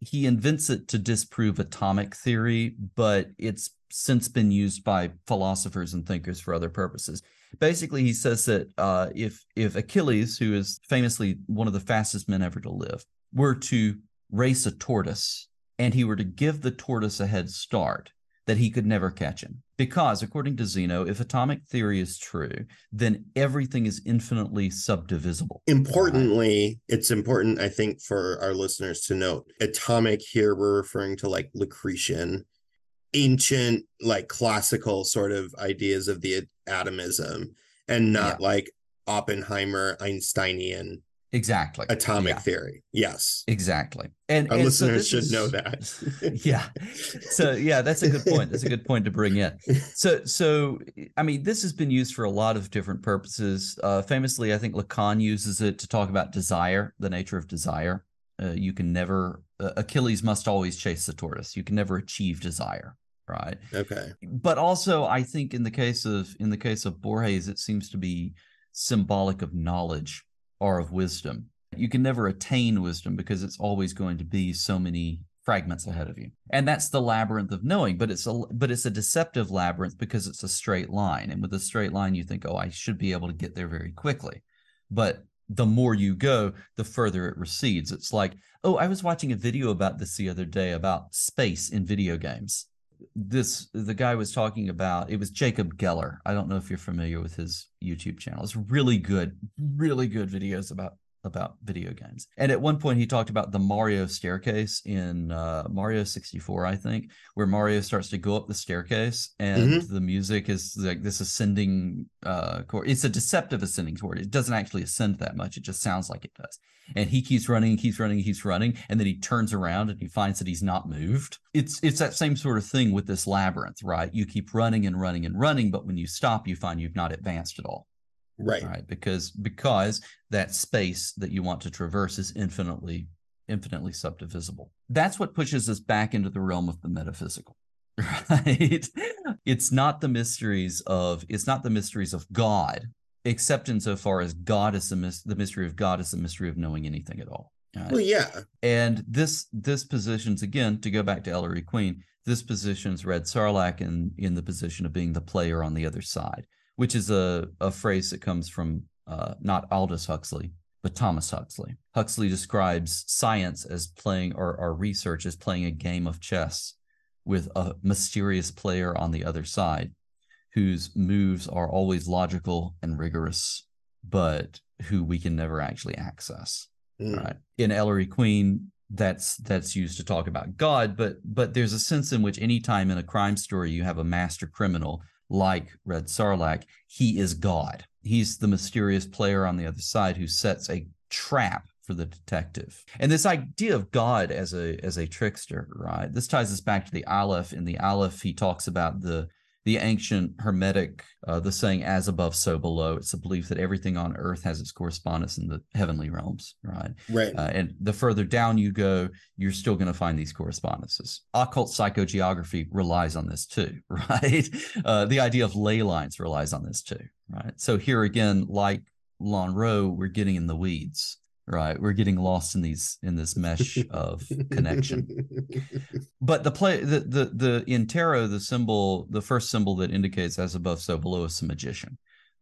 he invents it to disprove atomic theory, but it's since been used by philosophers and thinkers for other purposes. Basically, he says that uh, if if Achilles, who is famously one of the fastest men ever to live, were to race a tortoise and he were to give the tortoise a head start, that he could never catch him. Because, according to Zeno, if atomic theory is true, then everything is infinitely subdivisible. Importantly, it's important, I think, for our listeners to note, atomic here, we're referring to like Lucretian, ancient, like classical sort of ideas of the atomism, and not yeah. like Oppenheimer, Einsteinian exactly atomic yeah. theory. Yes, exactly. And our and listeners so should is, know that. yeah. So yeah, that's a good point. That's a good point to bring in. So so I mean, this has been used for a lot of different purposes. Uh, famously, I think Lacan uses it to talk about desire, the nature of desire. Uh, you can never uh, Achilles must always chase the tortoise. You can never achieve desire. Right. Okay. But also, I think in the case of in the case of Borges, it seems to be symbolic of knowledge or of wisdom. You can never attain wisdom because it's always going to be so many fragments ahead of you. And that's the labyrinth of knowing, but it's a but it's a deceptive labyrinth because it's a straight line. And with a straight line, you think, oh, I should be able to get there very quickly. But the more you go, the further it recedes. It's like, oh, I was watching a video about this the other day about space in video games. This the guy was talking about, it was Jacob Geller. I don't know if you're familiar with his YouTube channel. It's really good, really good videos about about video games. And at one point he talked about the Mario staircase in uh, Mario sixty-four, I think, where Mario starts to go up the staircase and mm-hmm. the music is like this ascending uh, chord. It's a deceptive ascending chord. It doesn't actually ascend that much. It just sounds like it does. And he keeps running, keeps running, keeps running. And then he turns around and he finds that he's not moved. It's, it's that same sort of thing with this labyrinth, right? You keep running and running and running, but when you stop, you find you've not advanced at all. Right. Right, because because that space that you want to traverse is infinitely, infinitely subdivisible. That's what pushes us back into the realm of the metaphysical. Right. It's not the mysteries of it's not the mysteries of God, except insofar as God is the, the mystery of God is the mystery of knowing anything at all. Right? Well, yeah. And this this positions again to go back to Ellery Queen. This positions Red Scharlach in in the position of being the player on the other side, which is a, a phrase that comes from uh, not Aldous Huxley, but Thomas Huxley. Huxley describes science as playing, or, or research as playing a game of chess with a mysterious player on the other side whose moves are always logical and rigorous, but who we can never actually access. Mm. Right? In Ellery Queen, that's that's used to talk about God, but but there's a sense in which any time in a crime story you have a master criminal like Red Scharlach, he is God. He's the mysterious player on the other side who sets a trap for the detective. And this idea of God as a as a trickster, right? This ties us back to the Aleph. In the Aleph, he talks about the the ancient Hermetic, uh, the saying "as above, so below." It's a belief that everything on earth has its correspondence in the heavenly realms, right? Right. Uh, and the further down you go, you're still going to find these correspondences. Occult psychogeography relies on this too, right? Uh, the idea of ley lines relies on this too, right? So here again, like Lönnrot, we're getting in the weeds. Right, we're getting lost in these in this mesh of connection. But the play, the the the in tarot, the symbol, the first symbol that indicates as above, so below, is the magician,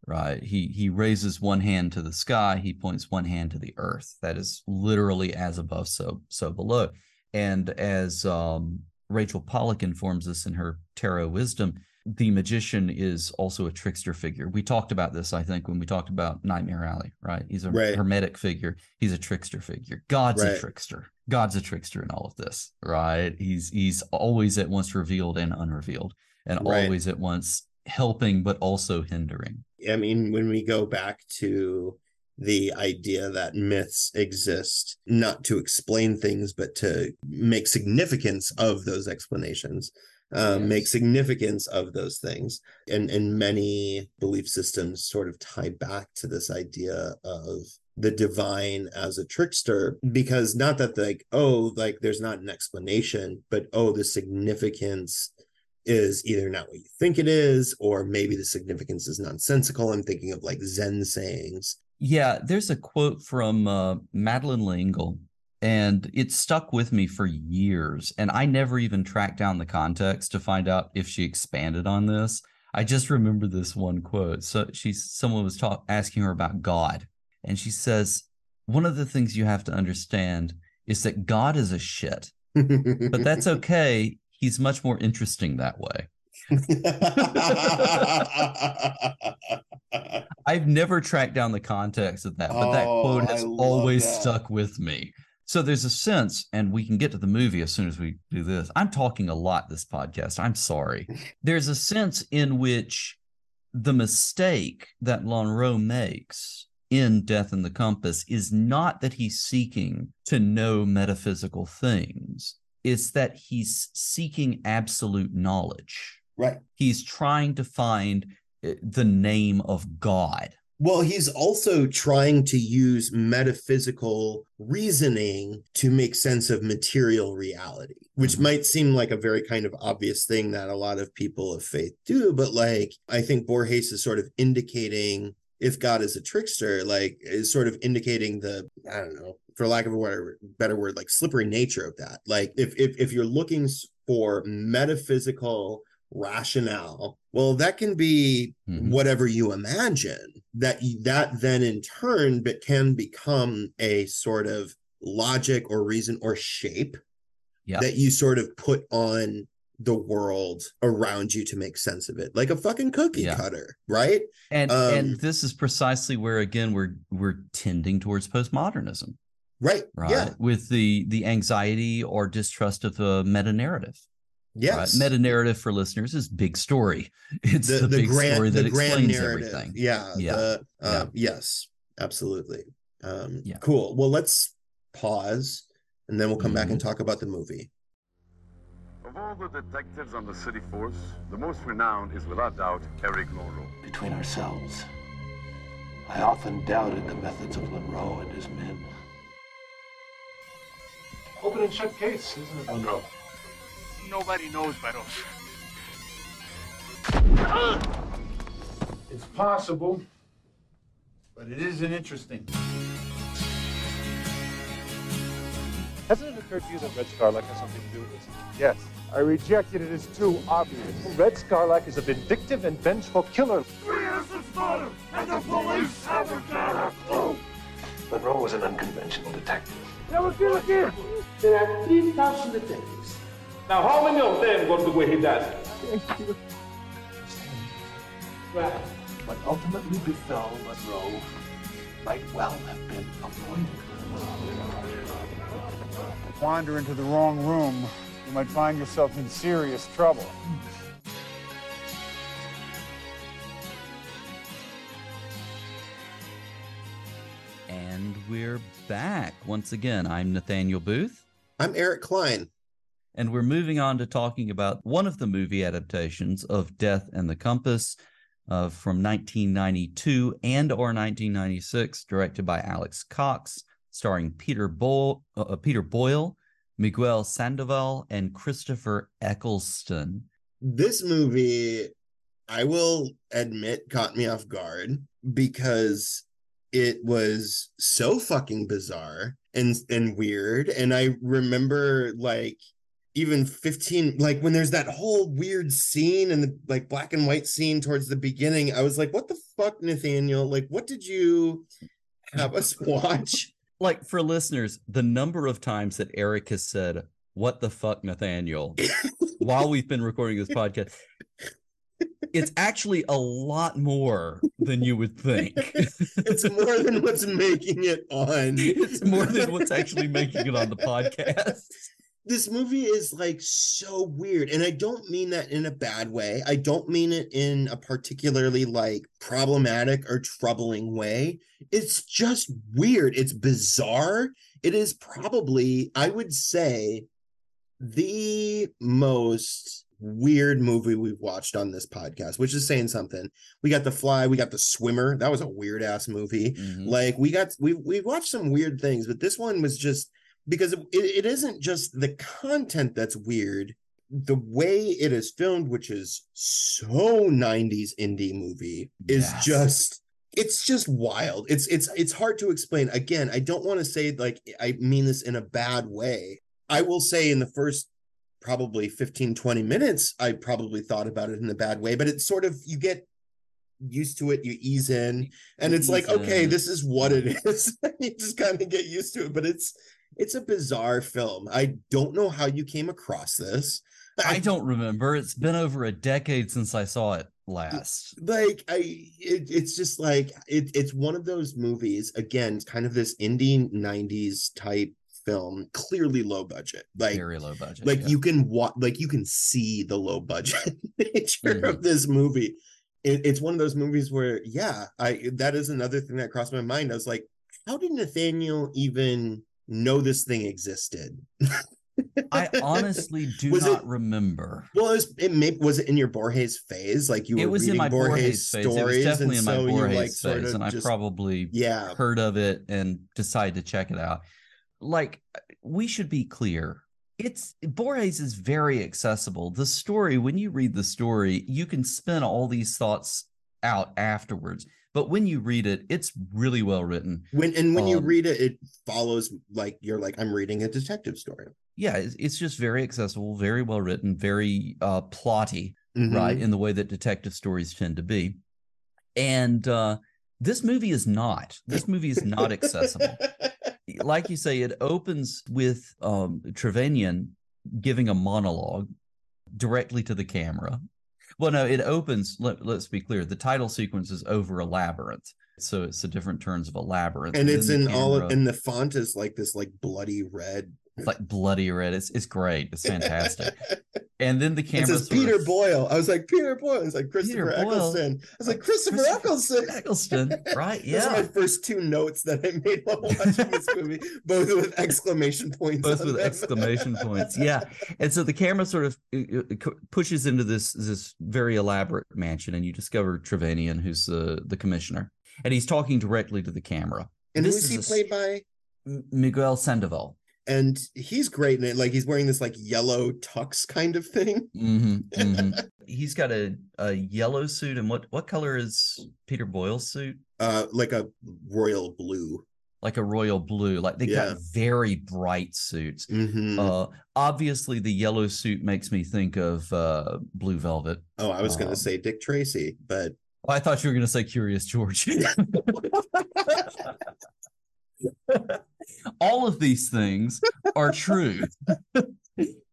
right? He he raises one hand to the sky, he points one hand to the earth. That is literally as above, so so below. And as um, Rachel Pollack informs us in her Tarot Wisdom, the magician is also a trickster figure. We talked about this, I think, when we talked about Nightmare Alley, right? He's a right. hermetic figure. He's a trickster figure. God's right. a trickster. God's a trickster in all of this, right? He's he's always at once revealed and unrevealed, and right. always at once helping but also hindering. I mean, when we go back to the idea that myths exist not to explain things, but to make significance of those explanations, um, yes. make significance of those things. And, and many belief systems sort of tie back to this idea of the divine as a trickster, because not that like, oh, like there's not an explanation, but oh, the significance is either not what you think it is, or maybe the significance is nonsensical. I'm thinking of like Zen sayings. Yeah, there's a quote from uh, Madeleine L'Engle, and it stuck with me for years. And I never even tracked down the context to find out if she expanded on this. I just remember this one quote. So she, someone was talk, asking her about God. And she says, one of the things you have to understand is that God is a shit, but that's okay. He's much more interesting that way. I've never tracked down the context of that, but that oh, quote has always that. stuck with me. So there's a sense, and we can get to the movie as soon as we do this. I'm talking a lot this podcast. I'm sorry. There's a sense in which the mistake that Lönnrot makes in Death in the Compass is not that he's seeking to know metaphysical things. It's that he's seeking absolute knowledge. Right. He's trying to find the name of God. Well, he's also trying to use metaphysical reasoning to make sense of material reality, which might seem like a very kind of obvious thing that a lot of people of faith do. But like, I think Borges is sort of indicating, if God is a trickster, like is sort of indicating the, I don't know, for lack of a word, better word, like slippery nature of that. Like if if if you're looking for metaphysical rationale, well, that can be mm-hmm. whatever you imagine. That that then in turn, but can become a sort of logic or reason or shape yep. that you sort of put on the world around you to make sense of it, like a fucking cookie yeah. cutter, right? And um, and this is precisely where again we're we're tending towards postmodernism, right? Right, yeah. With the the anxiety or distrust of a meta narrative. Yes. Right. Meta narrative for listeners is big story. It's the, the, the big grand, story that explains narrative. Everything. Yeah. Yeah. The, uh, yeah. Yes, absolutely. Um, yeah. Cool. Well, let's pause and then we'll come mm-hmm. back and talk about the movie. Of all the detectives on the city force, the most renowned is without doubt Eric Lönnrot. Between ourselves, I often doubted the methods of Lönnrot and his men. Open and shut case, isn't it, Lönnrot? Nobody knows but us. It's possible, but it isn't interesting. Hasn't it occurred to you that Red Scharlach has something to do with this? Yes. I rejected it as too obvious. Red Scharlach is a vindictive and vengeful killer. Three years have started, and the police haven't got a clue. Lönnrot was an unconventional detective. There were people here. There are three thousand detectives. Now, how many of them got the way he does it? Thank you. Right. What ultimately befell Lönnrot might well have been avoided. If you wander into the wrong room, you might find yourself in serious trouble. And we're back. Once again, I'm Nathaniel Booth. I'm Eric Klein. And we're moving on to talking about one of the movie adaptations of Death and the Compass uh, from nineteen ninety-two and or nineteen ninety-six, directed by Alex Cox, starring Peter, Bo- uh, Peter Boyle, Miguel Sandoval, and Christopher Eccleston. This movie, I will admit, caught me off guard because it was so fucking bizarre and and weird. And I remember, like, even fifteen, like when there's that whole weird scene and the like black and white scene towards the beginning, I was like, what the fuck, Nathaniel? Like, what did you have us watch? Like, for listeners, the number of times that Eric has said, what the fuck, Nathaniel, while we've been recording this podcast, it's actually a lot more than you would think. It's more than what's making it on. It's more than what's actually making it on the podcast. This movie is like so weird. And I don't mean that in a bad way. I don't mean it in a particularly like problematic or troubling way. It's just weird. It's bizarre. It is probably, I would say, the most weird movie we've watched on this podcast, which is saying something. We got The Fly, we got The Swimmer. That was a weird ass movie. Mm-hmm. Like we got, we we watched some weird things, but this one was just, because it, it isn't just the content that's weird, the way it is filmed, which is so nineties indie movie, is yes. just, it's just wild. It's it's it's hard to explain. Again, I don't want to say like, I mean this in a bad way. I will say in the first probably fifteen, twenty minutes, I probably thought about it in a bad way, but it's sort of, you get used to it, you ease in, and it's ease like, in. Okay, this is what it is. You just kind of get used to it, but it's, It's a bizarre film. I don't know how you came across this. I, I don't remember. It's been over a decade since I saw it last. Like I, it, it's just like it, it's one of those movies. Again, kind of this indie nineties type film. Clearly low budget. Like very low budget. Like yeah. you can wa- Like you can see the low budget nature mm-hmm. of this movie. It, it's one of those movies where, yeah, I that is another thing that crossed my mind. I was like, how did Nathaniel even know this thing existed? I honestly do was not it, remember. Well, it was, it may, was it in your Borges phase? Like you were it was reading in my Borges, Borges stories, it was definitely and in my so Borges like phase, sort of and I just, probably yeah. heard of it and decided to check it out. Like we should be clear, it's Borges is very accessible. The story, when you read the story, you can spin all these thoughts out afterwards. But when you read it, it's really well written. When and when um, you read it, it follows like you're like, I'm reading a detective story. Yeah, it's, it's just very accessible, very well written, very uh, plotty, mm-hmm. right, in the way that detective stories tend to be. And uh, this movie is not. This movie is not accessible. Like you say, it opens with um, Trevanion giving a monologue directly to the camera. Well, no, it opens, let, let's be clear, the title sequence is over a labyrinth. So it's the different turns of a labyrinth. And, and it's in camera, all of, and the font is like this like bloody red. It's like bloody red. It's it's great. It's fantastic. And then the camera. It says Peter of, Boyle. I was like, Peter Boyle. It's like Christopher Eccleston. I was like, Christopher, Christopher Eccleston. Eccleston. Right. Yeah. Those are my first two notes that I made while watching this movie, both with exclamation points. Both with them. exclamation points. Yeah. And so the camera sort of pushes into this, this very elaborate mansion, and you discover Trevanion, who's the, the commissioner, and he's talking directly to the camera. And this who's he played by? Miguel Sandoval. And he's great in it. Like he's wearing this like yellow tux kind of thing. Mm-hmm, mm-hmm. He's got a, a yellow suit. And what, what color is Peter Boyle's suit? Uh, like a royal blue. Like a royal blue. Like they yeah. got very bright suits. Mm-hmm. Uh, obviously, the yellow suit makes me think of uh, Blue Velvet. Oh, I was um, going to say Dick Tracy, but I thought you were going to say Curious George. All of these things are true.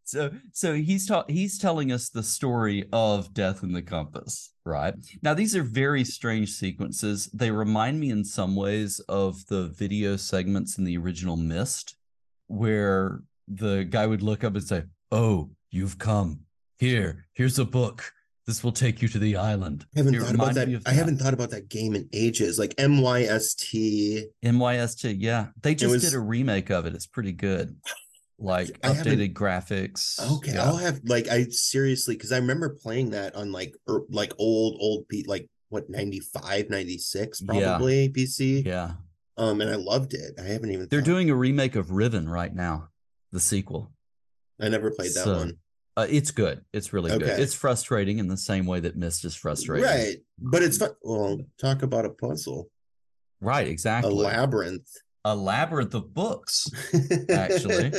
so so he's ta- he's telling us the story of Death in the Compass, right? Now, these are very strange sequences. They remind me in some ways of the video segments in the original Mist, where the guy would look up and say, oh, you've come. Here, here's a book. This will take you to the island. I haven't, thought about that. That. I haven't thought about that game in ages. Like M Y S T. M Y S T, yeah. They just was, did a remake of it. It's pretty good. Like updated graphics. Okay, yeah. I'll have like I seriously because I remember playing that on like er, like old old P like what ninety-five, ninety-six probably yeah. P C. Yeah. Um, and I loved it. I haven't even. They're doing it. a remake of Riven right now, the sequel. I never played that so. one. Uh, it's good. It's really okay. good. It's frustrating in the same way that Myst is frustrating. Right. But it's fun. Well, talk about a puzzle. Right, exactly. A labyrinth. a labyrinth of books, actually.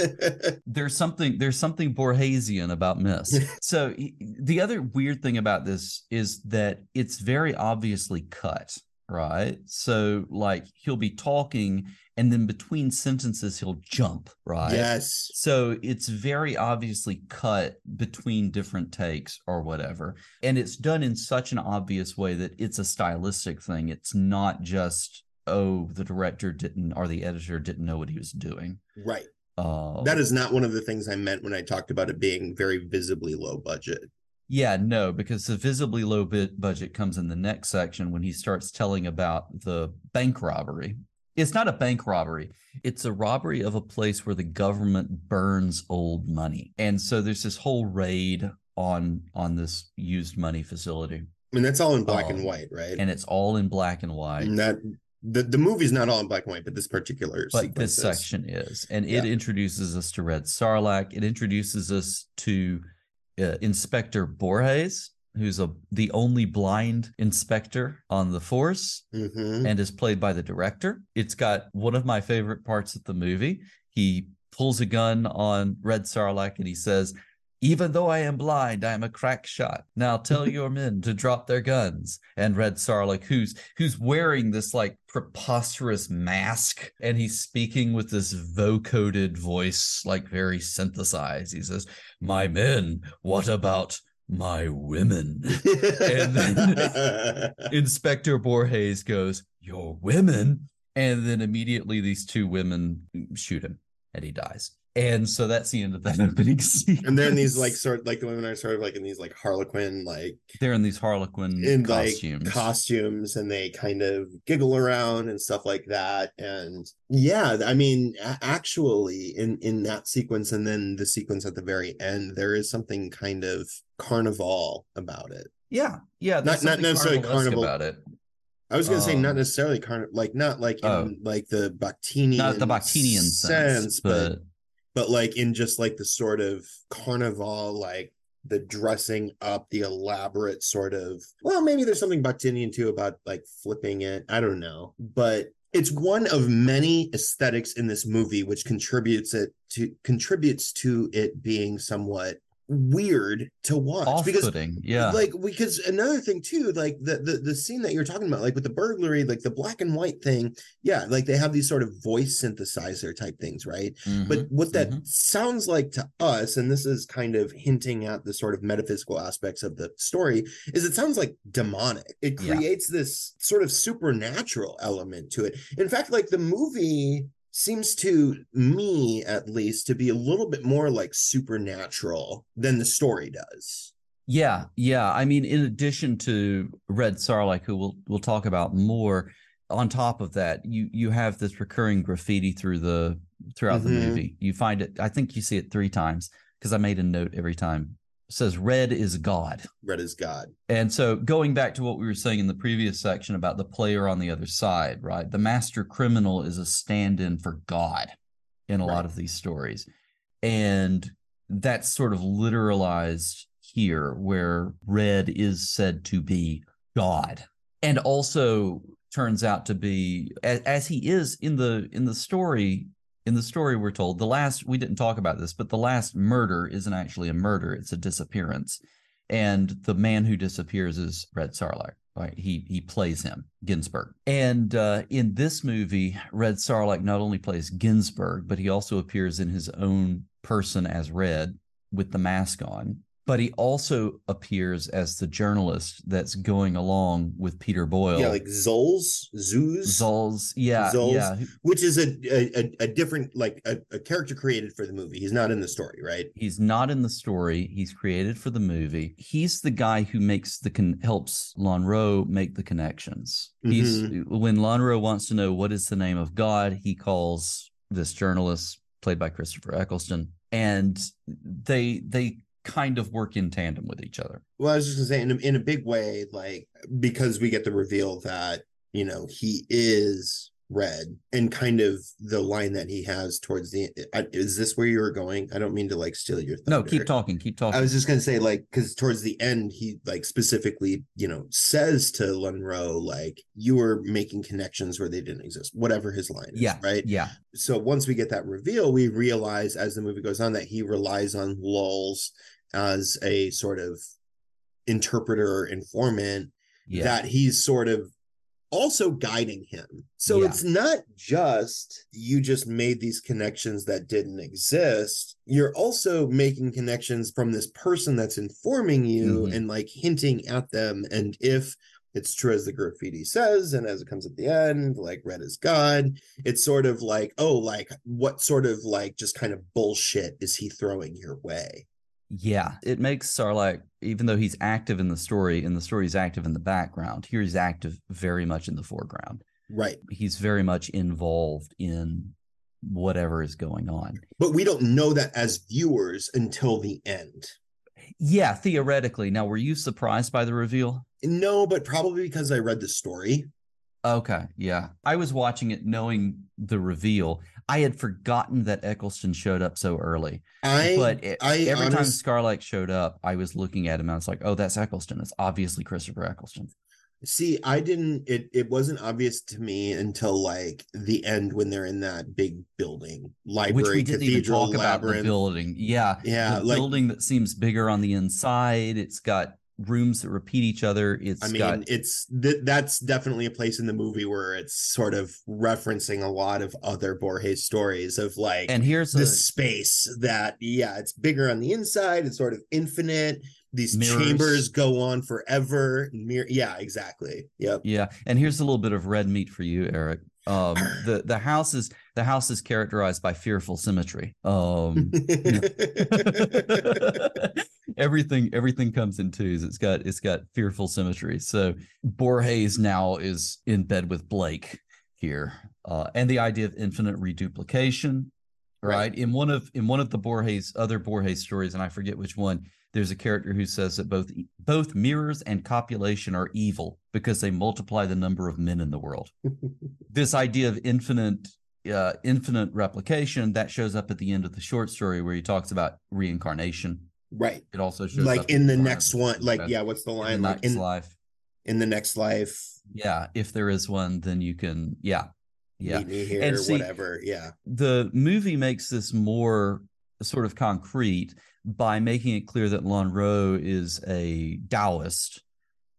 There's something there's something Borgesian about myths. So the other weird thing about this is that it's very obviously cut, right? So like he'll be talking and then between sentences he'll jump, right? Yes. So it's very obviously cut between different takes or whatever. And it's done in such an obvious way that it's a stylistic thing. It's not just, oh, the director didn't, or the editor didn't know what he was doing. Right. Uh, that is not one of the things I meant when I talked about it being very visibly low budget. Yeah, no, because the visibly low bit budget comes in the next section when he starts telling about the bank robbery. It's not a bank robbery. It's a robbery of a place where the government burns old money. And so there's this whole raid on on this used money facility. I mean, that's all in black uh, and white, right? And it's all in black and white. And that... The the movie's not all in black and white, but this particular But this is. section is. And yeah. It introduces us to Red Scharlach. It introduces us to uh, Inspector Borges, who's a the only blind inspector on the force, mm-hmm. and is played by the director. It's got one of my favorite parts of the movie. He pulls a gun on Red Scharlach and he says, "Even though I am blind, I am a crack shot. Now tell your men to drop their guns." And Red Scharlach, who's who's wearing this like preposterous mask, and he's speaking with this vocoded voice, like very synthesized. He says, "My men, what about my women?" And then Inspector Borges goes, "Your women?" And then immediately these two women shoot him, and he dies. And so that's the end of that opening scene. And they're in these like sort like the women are sort of like in these like Harlequin like they're in these Harlequin in, costumes, like, costumes, and they kind of giggle around and stuff like that. And yeah, I mean, actually, in in that sequence and then the sequence at the very end, there is something kind of carnival about it. Yeah, yeah, not not necessarily carnival about it. I was going to um, say not necessarily carnival, like not like in oh, like the Bakhtinian, not the Bakhtinian sense, sense but. but But like in just like the sort of carnival, like the dressing up, the elaborate sort of, well, maybe there's something Bakhtinian too about like flipping it. I don't know. But it's one of many aesthetics in this movie, which contributes it to contributes to it being somewhat weird to watch. Off-putting, because yeah. Like because another thing too, like the, the the scene that you're talking about, like with the burglary, like the black and white thing, yeah, like they have these sort of voice synthesizer type things, right? Mm-hmm, but what that mm-hmm. sounds like to us, and this is kind of hinting at the sort of metaphysical aspects of the story, is it sounds like demonic. It creates yeah. this sort of supernatural element to it. In fact, like the movie seems to me, at least, to be a little bit more like supernatural than the story does. Yeah, yeah. I mean, in addition to Red Scharlach, who we'll we'll talk about more, on top of that, you you have this recurring graffiti through the throughout mm-hmm. the movie. You find it. I think you see it three times because I made a note every time. It says "Red is God." Red is God. And so, going back to what we were saying in the previous section about the player on the other side, right? The master criminal is a stand-in for God in a right. lot of these stories, and that's sort of literalized here, where Red is said to be God, and also turns out to be as, as he is in the in the story. In the story, we're told the last, we didn't talk about this, but the last murder isn't actually a murder. It's a disappearance. And the man who disappears is Red Scharlach. Right? He he plays him, Ginsburg. And uh, in this movie, Red Scharlach not only plays Ginsburg, but he also appears in his own person as Red with the mask on. But he also appears as the journalist that's going along with Peter Boyle. Yeah, like Zolz, Zoos, Zolz, yeah, Zolz, yeah. Which is a a, a different, like a, a character created for the movie. He's not in the story, right? He's not in the story. He's created for the movie. He's the guy who makes the con- helps Lönnrot make the connections. Mm-hmm. He's when Lönnrot wants to know what is the name of God, he calls this journalist played by Christopher Eccleston, and they they. kind of work in tandem with each other. Well, I was just gonna say in a, in a big way, like because we get the reveal that, you know, he is read, and kind of the line that he has towards the end. Is this where you were going? I don't mean to like steal your thunder. No, keep talking, keep talking. I was just gonna say, like, because towards the end he like specifically, you know, says to Lönnrot, like, you were making connections where they didn't exist, whatever his line is, yeah, right? Yeah. So once we get that reveal, we realize as the movie goes on that he relies on lulls as a sort of interpreter or informant, yeah, that he's sort of also guiding him. So yeah, it's not just you just made these connections that didn't exist. You're also making connections from this person that's informing you, mm-hmm, and like hinting at them. And if it's true as the graffiti says, and as it comes at the end, like red is God, it's sort of like, oh, like what sort of like just kind of bullshit is he throwing your way? Yeah, it makes Scharlach, even though he's active in the story, and the story is active in the background, here he's active very much in the foreground. Right. He's very much involved in whatever is going on. But we don't know that as viewers until the end. Yeah, theoretically. Now, were you surprised by the reveal? No, but probably because I read the story. Okay, yeah. I was watching it knowing the reveal. I had forgotten that Eccleston showed up so early. I, but it, I, every honest... time Scharlach showed up, I was looking at him and I was like, oh, that's Eccleston. It's obviously Christopher Eccleston. See, I didn't, it, it wasn't obvious to me until like the end when they're in that big building, library, which we didn't cathedral, even talk labyrinth. About the building. Yeah. Yeah. The like, building that seems bigger on the inside. It's got rooms that repeat each other. It's I mean, got... it's th- that's definitely a place in the movie where it's sort of referencing a lot of other Borges stories of like, and here's the a... space that, yeah, it's bigger on the inside. It's sort of infinite. These mirrors. Chambers go on forever. Mir- yeah, exactly. Yep. Yeah. And here's a little bit of red meat for you, Eric. Um, the, the house is the house is characterized by fearful symmetry. Um, everything everything comes in twos. It's got it's got fearful symmetry. So Borges now is in bed with Blake here, uh, and the idea of infinite reduplication. Right? Right in one of in one of the Borges other Borges stories, and I forget which one. There's a character who says that both both mirrors and copulation are evil because they multiply the number of men in the world. This idea of infinite uh, infinite replication, that shows up at the end of the short story where he talks about reincarnation. Right. It also shows like up in the, the next one. Like, yeah, what's the line? In the like, next in, life. In the next life. Yeah. If there is one, then you can. Yeah. Yeah. Meet me here, and see, whatever. Yeah. The movie makes this more sort of concrete by making it clear that Lönnrot is a Taoist.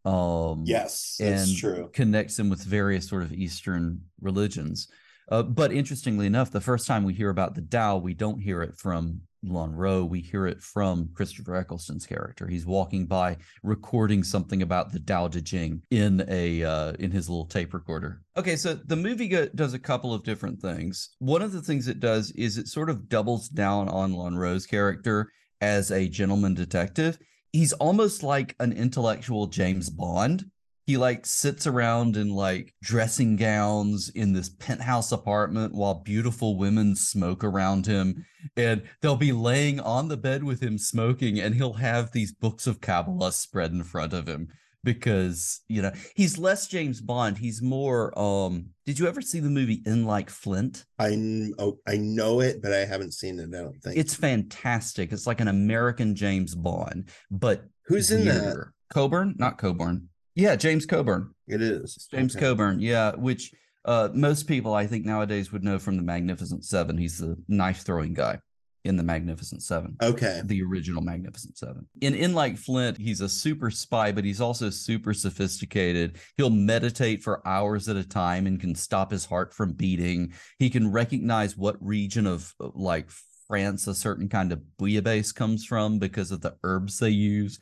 Um, yes, that's and true. Connects him with various sort of Eastern religions. Uh, but interestingly enough, the first time we hear about the Tao, we don't hear it from Lönnrot. We hear it from Christopher Eccleston's character. He's walking by, recording something about the Tao Te Ching in a uh, in his little tape recorder. Okay, so the movie go- does a couple of different things. One of the things it does is it sort of doubles down on Lonro's character as a gentleman detective. He's almost like an intellectual James Bond. He like sits around in like dressing gowns in this penthouse apartment while beautiful women smoke around him, and they'll be laying on the bed with him smoking, and he'll have these books of Kabbalah spread in front of him because, you know, he's less James Bond. He's more, um, did you ever see the movie In Like Flint? I, oh, I know it, but I haven't seen it, I don't think. It's fantastic. It's like an American James Bond, but who's in that? Coburn? Not Coburn. Yeah, James Coburn. It is. James okay. Coburn, yeah, which uh, most people I think nowadays would know from The Magnificent Seven. He's the knife-throwing guy in The Magnificent Seven. Okay. The original Magnificent Seven. In In Like Flint, he's a super spy, but he's also super sophisticated. He'll meditate for hours at a time and can stop his heart from beating. He can recognize what region of, like, France a certain kind of bouillabaisse comes from because of the herbs they use.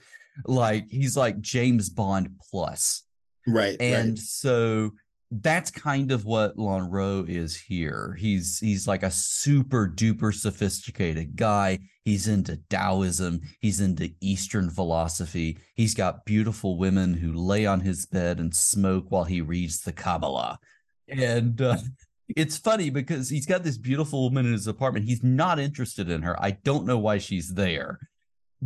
Like, he's like James Bond plus. Right. And right. So that's kind of what Lönnrot is here. He's he's like a super duper sophisticated guy. He's into Taoism. He's into Eastern philosophy. He's got beautiful women who lay on his bed and smoke while he reads the Kabbalah. And uh, it's funny because he's got this beautiful woman in his apartment. He's not interested in her. I don't know why she's there,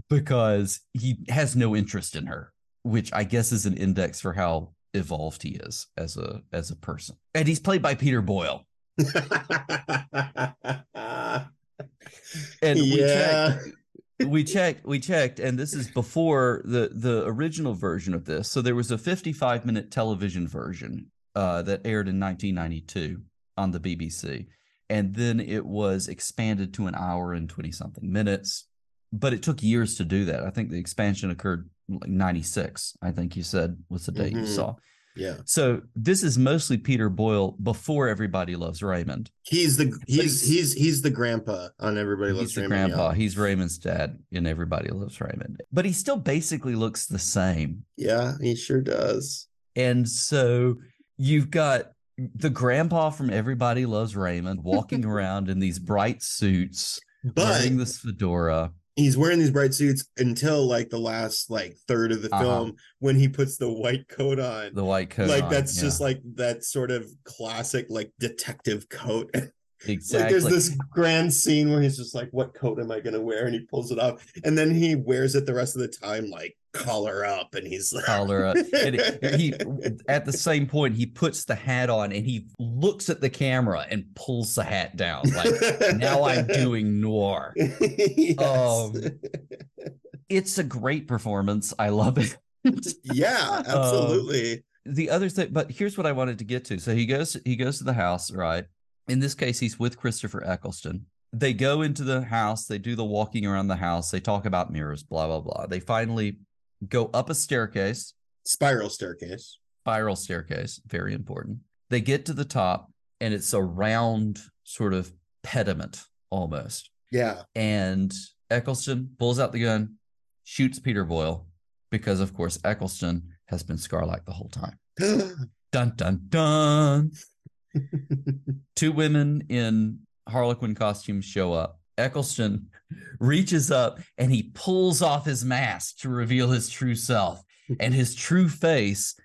because he has no interest in her, which I guess is an index for how evolved he is as a as a person. And he's played by Peter Boyle. And we yeah. checked, we checked, we checked, and this is before the the original version of this. So there was a fifty-five minute television version uh, that aired in nineteen ninety-two on the B B C, and then it was expanded to an hour and twenty something minutes. But it took years to do that. I think the expansion occurred like ninety-six. I think you said was the date mm-hmm. you saw. Yeah. So this is mostly Peter Boyle before Everybody Loves Raymond. He's the he's he's he's the grandpa on Everybody Loves he's the Raymond. Grandpa. Yeah. He's Raymond's dad in Everybody Loves Raymond. But he still basically looks the same. Yeah, he sure does. And so you've got the grandpa from Everybody Loves Raymond walking around in these bright suits, but wearing this fedora. He's wearing these bright suits until like the last like third of the film uh-huh. when he puts the white coat on. The white coat, like on, that's yeah. just like that sort of classic like detective coat. Exactly. Like, there's this grand scene where he's just like, "What coat am I going to wear?" And he pulls it off, and then he wears it the rest of the time, like collar up, and he's like, collar up. And he at the same point he puts the hat on, and he looks at the camera and pulls the hat down, like, "Now I'm doing noir." Yes. Um, it's a great performance. I love it. Yeah, absolutely. Um, the other thing, but here's what I wanted to get to. So he goes, he goes to the house, right? In this case, he's with Christopher Eccleston. They go into the house. They do the walking around the house. They talk about mirrors, blah, blah, blah. They finally go up a staircase. Spiral staircase. Spiral staircase. Very important. They get to the top, and it's a round sort of pediment almost. Yeah. And Eccleston pulls out the gun, shoots Peter Boyle, because, of course, Eccleston has been Scharlach the whole time. Dun, dun, dun. Two women in Harlequin costumes show up. Eccleston reaches up and he pulls off his mask to reveal his true self. And his true face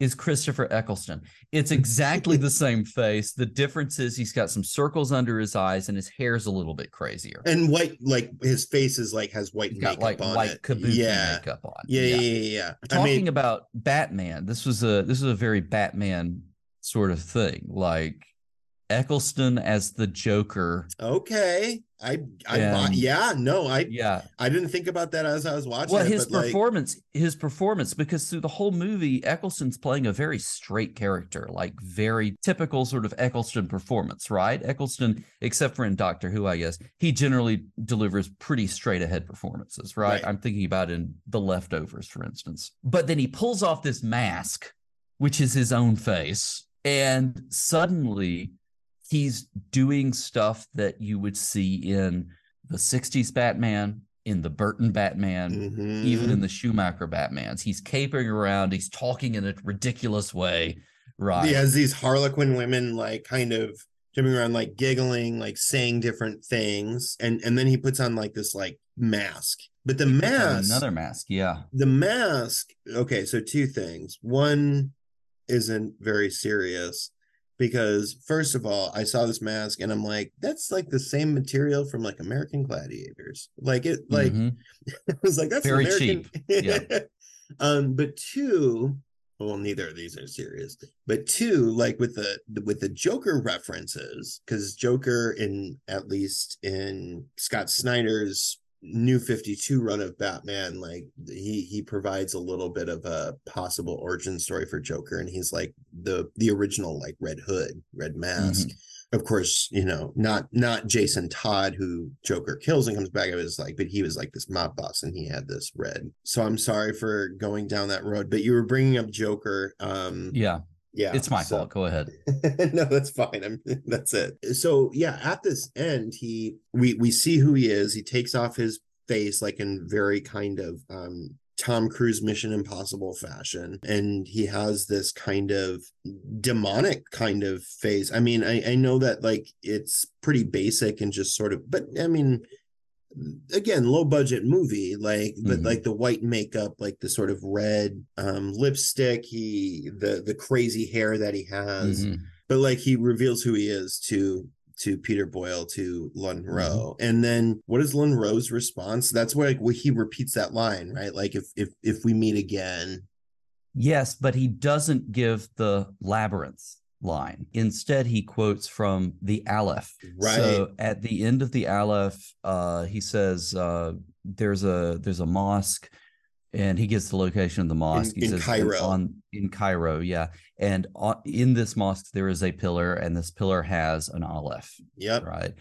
is Christopher Eccleston. It's exactly the same face. The difference is he's got some circles under his eyes and his hair's a little bit crazier. And white, like his face is like has white he's makeup got, like, on white it. Kabuki yeah. makeup on. Yeah, yeah, yeah. yeah, yeah. Talking I mean, about Batman, this was a this was a very Batman sort of thing, like Eccleston as the Joker. Okay, I, I, and, yeah, no, I, yeah, I didn't think about that as I was watching. Well, it, his but performance, like, his performance, because through the whole movie, Eccleston's playing a very straight character, like very typical sort of Eccleston performance, right? Eccleston, except for in Doctor Who, I guess, he generally delivers pretty straight ahead performances, right? right? I'm thinking about in The Leftovers, for instance. But then he pulls off this mask, which is his own face. And suddenly he's doing stuff that you would see in the sixties Batman, in the Burton Batman, mm-hmm. even in the Schumacher Batmans. He's capering around. He's talking in a ridiculous way. Right. He has these Harlequin women like kind of jumping around, like giggling, like saying different things. And, and then he puts on like this like mask. But the he mask. Another mask. Yeah. The mask. Okay. So two things. One. Isn't very serious, because first of all, I saw this mask and I'm like, that's like the same material from like American Gladiators, like it, like mm-hmm. it was like that's very American. Cheap. Yeah. um, but two, well, neither of these are serious. But two, like with the with the Joker references, because Joker in at least in Scott Snyder's New fifty-two run of Batman, like he he provides a little bit of a possible origin story for Joker, and he's like the the original like Red Hood, Red Mask. Mm-hmm. Of course, you know, not not Jason Todd, who Joker kills and comes back. It was like, but he was like this mob boss, and he had this red. So I'm sorry for going down that road, but you were bringing up Joker. Um, yeah. Yeah, it's my so. fault. Go ahead. No, that's fine. I'm, that's it. So yeah, at this end, he we we see who he is. He takes off his face, like in very kind of um, Tom Cruise Mission Impossible fashion, and he has this kind of demonic kind of face. I mean, I I know that like it's pretty basic and just sort of, but I mean. Again, low budget movie, like but mm-hmm. like the white makeup, like the sort of red um lipstick, he the the crazy hair that he has, mm-hmm. but like he reveals who he is to to Peter Boyle, to Lönnrot, mm-hmm. and then what is Lönnrot's response? That's where like where he repeats that line, right? Like if if if we meet again, Yes, but he doesn't give the labyrinth line. Instead, he quotes from the Aleph. Right. So at the end of the Aleph, uh, he says uh, there's a there's a mosque, and he gives the location of the mosque. In, he in says, Cairo. On, in Cairo, yeah. And on, in this mosque, there is a pillar, and this pillar has an Aleph. Yep. Right.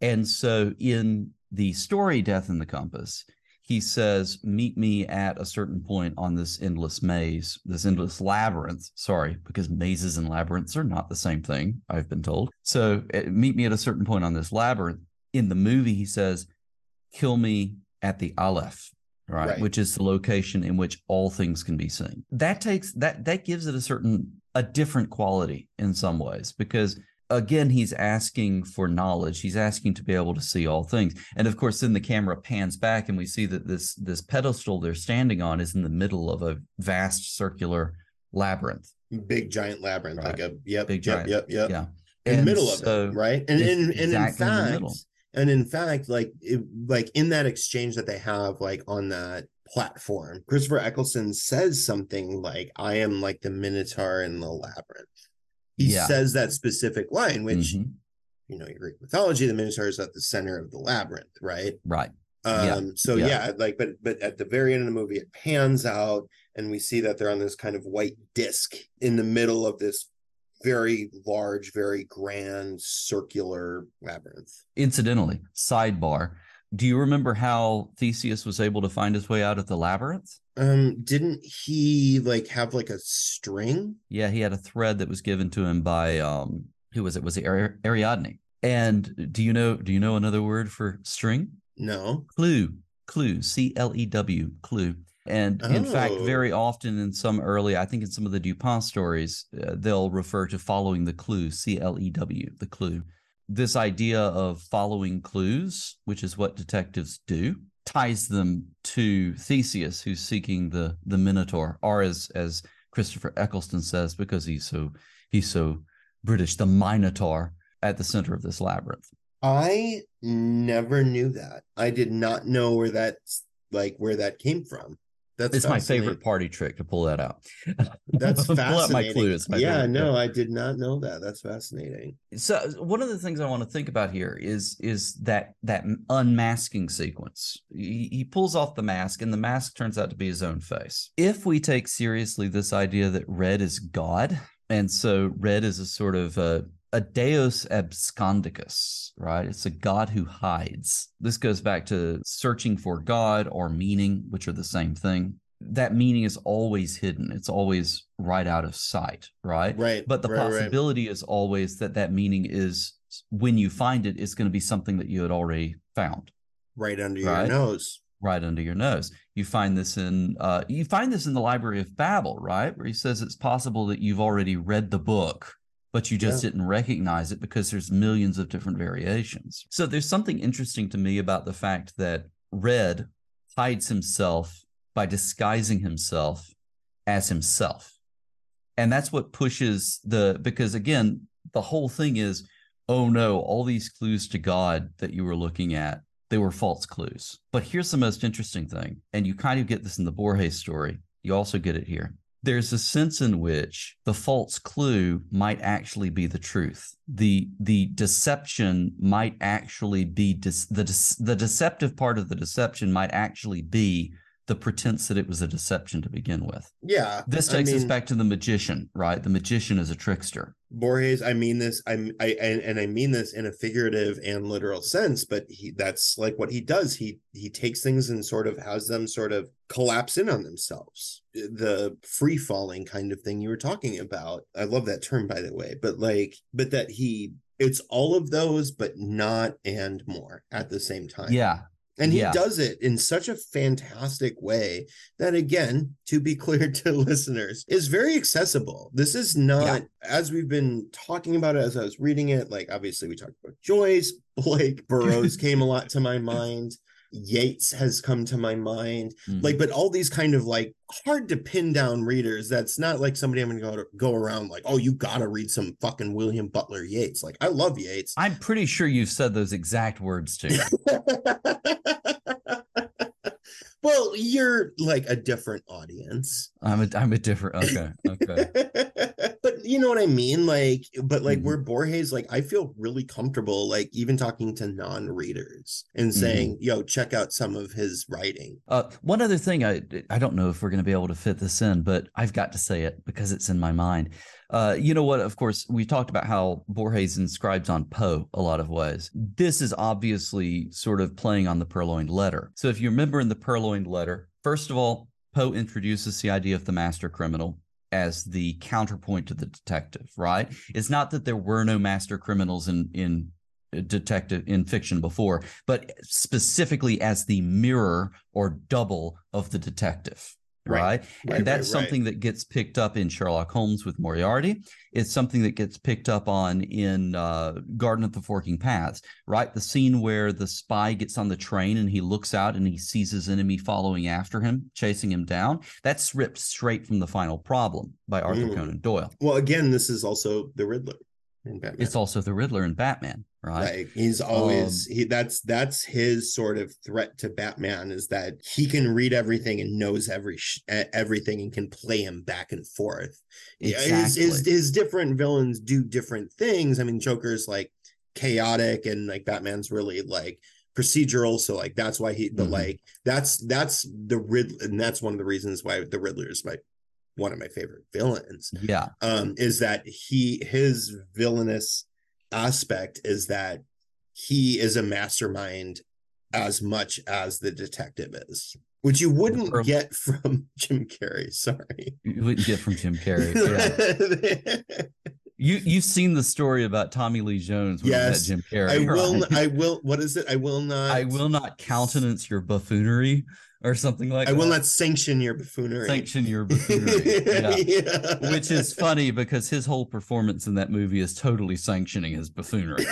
And so in the story Death in the Compass, he says, meet me at a certain point on this endless maze, this endless labyrinth. Sorry, because mazes and labyrinths are not the same thing, I've been told. So meet me at a certain point on this labyrinth. In the movie, he says, kill me at the Aleph, right? Right. Which is the location in which all things can be seen. That takes that that gives it a certain, a different quality in some ways, because again, he's asking for knowledge. He's asking to be able to see all things. And of course, then the camera pans back and we see that this, this pedestal they're standing on is in the middle of a vast circular labyrinth. Big giant labyrinth. Right. Like a, yep, Big giant, yep, yep, yep. Yeah. In the middle so of it, right? And, in, and exactly in fact, in the middle. And in fact, like, it, like in that exchange that they have, like on that platform, Christopher Eccleston says something like, I am like the Minotaur in the labyrinth. He yeah. says that specific line, which, mm-hmm. you know, in Greek mythology, the Minotaur is at the center of the labyrinth, right? Right. Um, yeah. So, yeah. yeah, like, but but at the very end of the movie, it pans out and we see that they're on this kind of white disc in the middle of this very large, very grand circular labyrinth. Incidentally, sidebar. Do you remember how Theseus was able to find his way out of the labyrinth? Um, didn't he like have like a string? Yeah, he had a thread that was given to him by um, who was it? Was it Ari- Ariadne? And do you know? Do you know another word for string? No. Clue. Clue. C L E W. Clue. And oh. in fact, very often in some early, I think in some of the Dupin stories, uh, they'll refer to following the clue. C L E W. The clue. This idea of following clues, which is what detectives do, ties them to Theseus, who's seeking the the Minotaur, or as as Christopher Eccleston says, because he's so he's so British, the Minotaur at the center of this labyrinth. I never knew that. I did not know where that like where that came from. That's it's my favorite party trick to pull that out. That's fascinating. Pull out my clue. It's my yeah, no, I did not know that. That's fascinating. So one of the things I want to think about here is is that that unmasking sequence. He, he pulls off the mask, and the mask turns out to be his own face. If we take seriously this idea that Red is God, and so Red is a sort of a, a deus abscondicus, right? It's a God who hides. This goes back to searching for God or meaning, which are the same thing. That meaning is always hidden. It's always right out of sight, right? Right. But the right, possibility right. is always that that meaning is, when you find it, it's going to be something that you had already found. Right under right? your nose. Right under your nose. You find this in uh, you find this in the Library of Babel, right? Where he says it's possible that you've already read the book, but you just yeah. didn't recognize it because there's millions of different variations. So there's something interesting to me about the fact that Red hides himself by disguising himself as himself. And that's what pushes the, because again, the whole thing is, oh no, all these clues to God that you were looking at, they were false clues. But here's the most interesting thing, and you kind of get this in the Borges story. You also get it here. There's a sense in which the false clue might actually be the truth. The the deception might actually be de- the de- the deceptive part of the deception might actually be the pretense that it was a deception to begin with. Yeah. This takes I mean, us back to the magician, right? The magician is a trickster. Borges, I mean this, I'm, I and, and I mean this in a figurative and literal sense, but he, that's like what he does. He he takes things and sort of has them sort of collapse in on themselves. The free falling kind of thing you were talking about. I love that term, by the way, but like, but that he, it's all of those, but not and more at the same time. Yeah. And he yeah. does it in such a fantastic way that, again, to be clear to listeners, is very accessible. This is not, yeah. as we've been talking about it, as I was reading it, like, obviously we talked about Joyce, Blake, Burroughs came a lot to my mind. Yeats has come to my mind. Mm. Like, but all these kind of like hard to pin down readers. That's not like somebody I'm going to go around like, oh, you got to read some fucking William Butler Yeats. Like, I love Yeats. I'm pretty sure you've said those exact words too. Well, you're like a different audience. I'm a I'm a different. Okay, okay. But you know what I mean, like. But like, mm-hmm. where Borges, like, I feel really comfortable, like, even talking to non-readers and saying, mm-hmm. "Yo, check out some of his writing." Uh, one other thing, I I don't know if we're going to be able to fit this in, but I've got to say it because it's in my mind. Uh, you know what? Of course, we talked about how Borges inscribes on Poe a lot of ways. This is obviously sort of playing on the purloined letter. So if you remember in the purloined letter, first of all, Poe introduces the idea of the master criminal as the counterpoint to the detective, right? It's not that there were no master criminals in in detective in fiction before, but specifically as the mirror or double of the detective. Right. right. And right, that's right, something right. that gets picked up in Sherlock Holmes with Moriarty. It's something that gets picked up on in uh, Garden of the Forking Paths, right? The scene where the spy gets on the train and he looks out and he sees his enemy following after him, chasing him down. That's ripped straight from The Final Problem by Arthur mm. Conan Doyle. Well, again, this is also The Riddler in Batman. It's also The Riddler in Batman. Right. Like he's always um, he that's that's his sort of threat to Batman, is that he can read everything and knows every sh- everything and can play him back and forth. Exactly. Yeah, his, his, his different villains do different things. I mean, Joker's like chaotic and like Batman's really like procedural, so like that's why he the mm-hmm. like that's that's the Riddler, and that's one of the reasons why the Riddler is my one of my favorite villains. Yeah. Um is that he his villainous aspect is that he is a mastermind as much as the detective is, which you wouldn't or, get from Jim Carrey. Sorry, you wouldn't get from Jim Carrey. Yeah. you you've seen the story about Tommy Lee Jones. Yes, Jim Carrey. I will. Right? I will. What is it? I will not. I will not countenance your buffoonery. Or something like I that. I will not sanction your buffoonery. Sanction your buffoonery. Yeah. Yeah. Which is funny because his whole performance in that movie is totally sanctioning his buffoonery.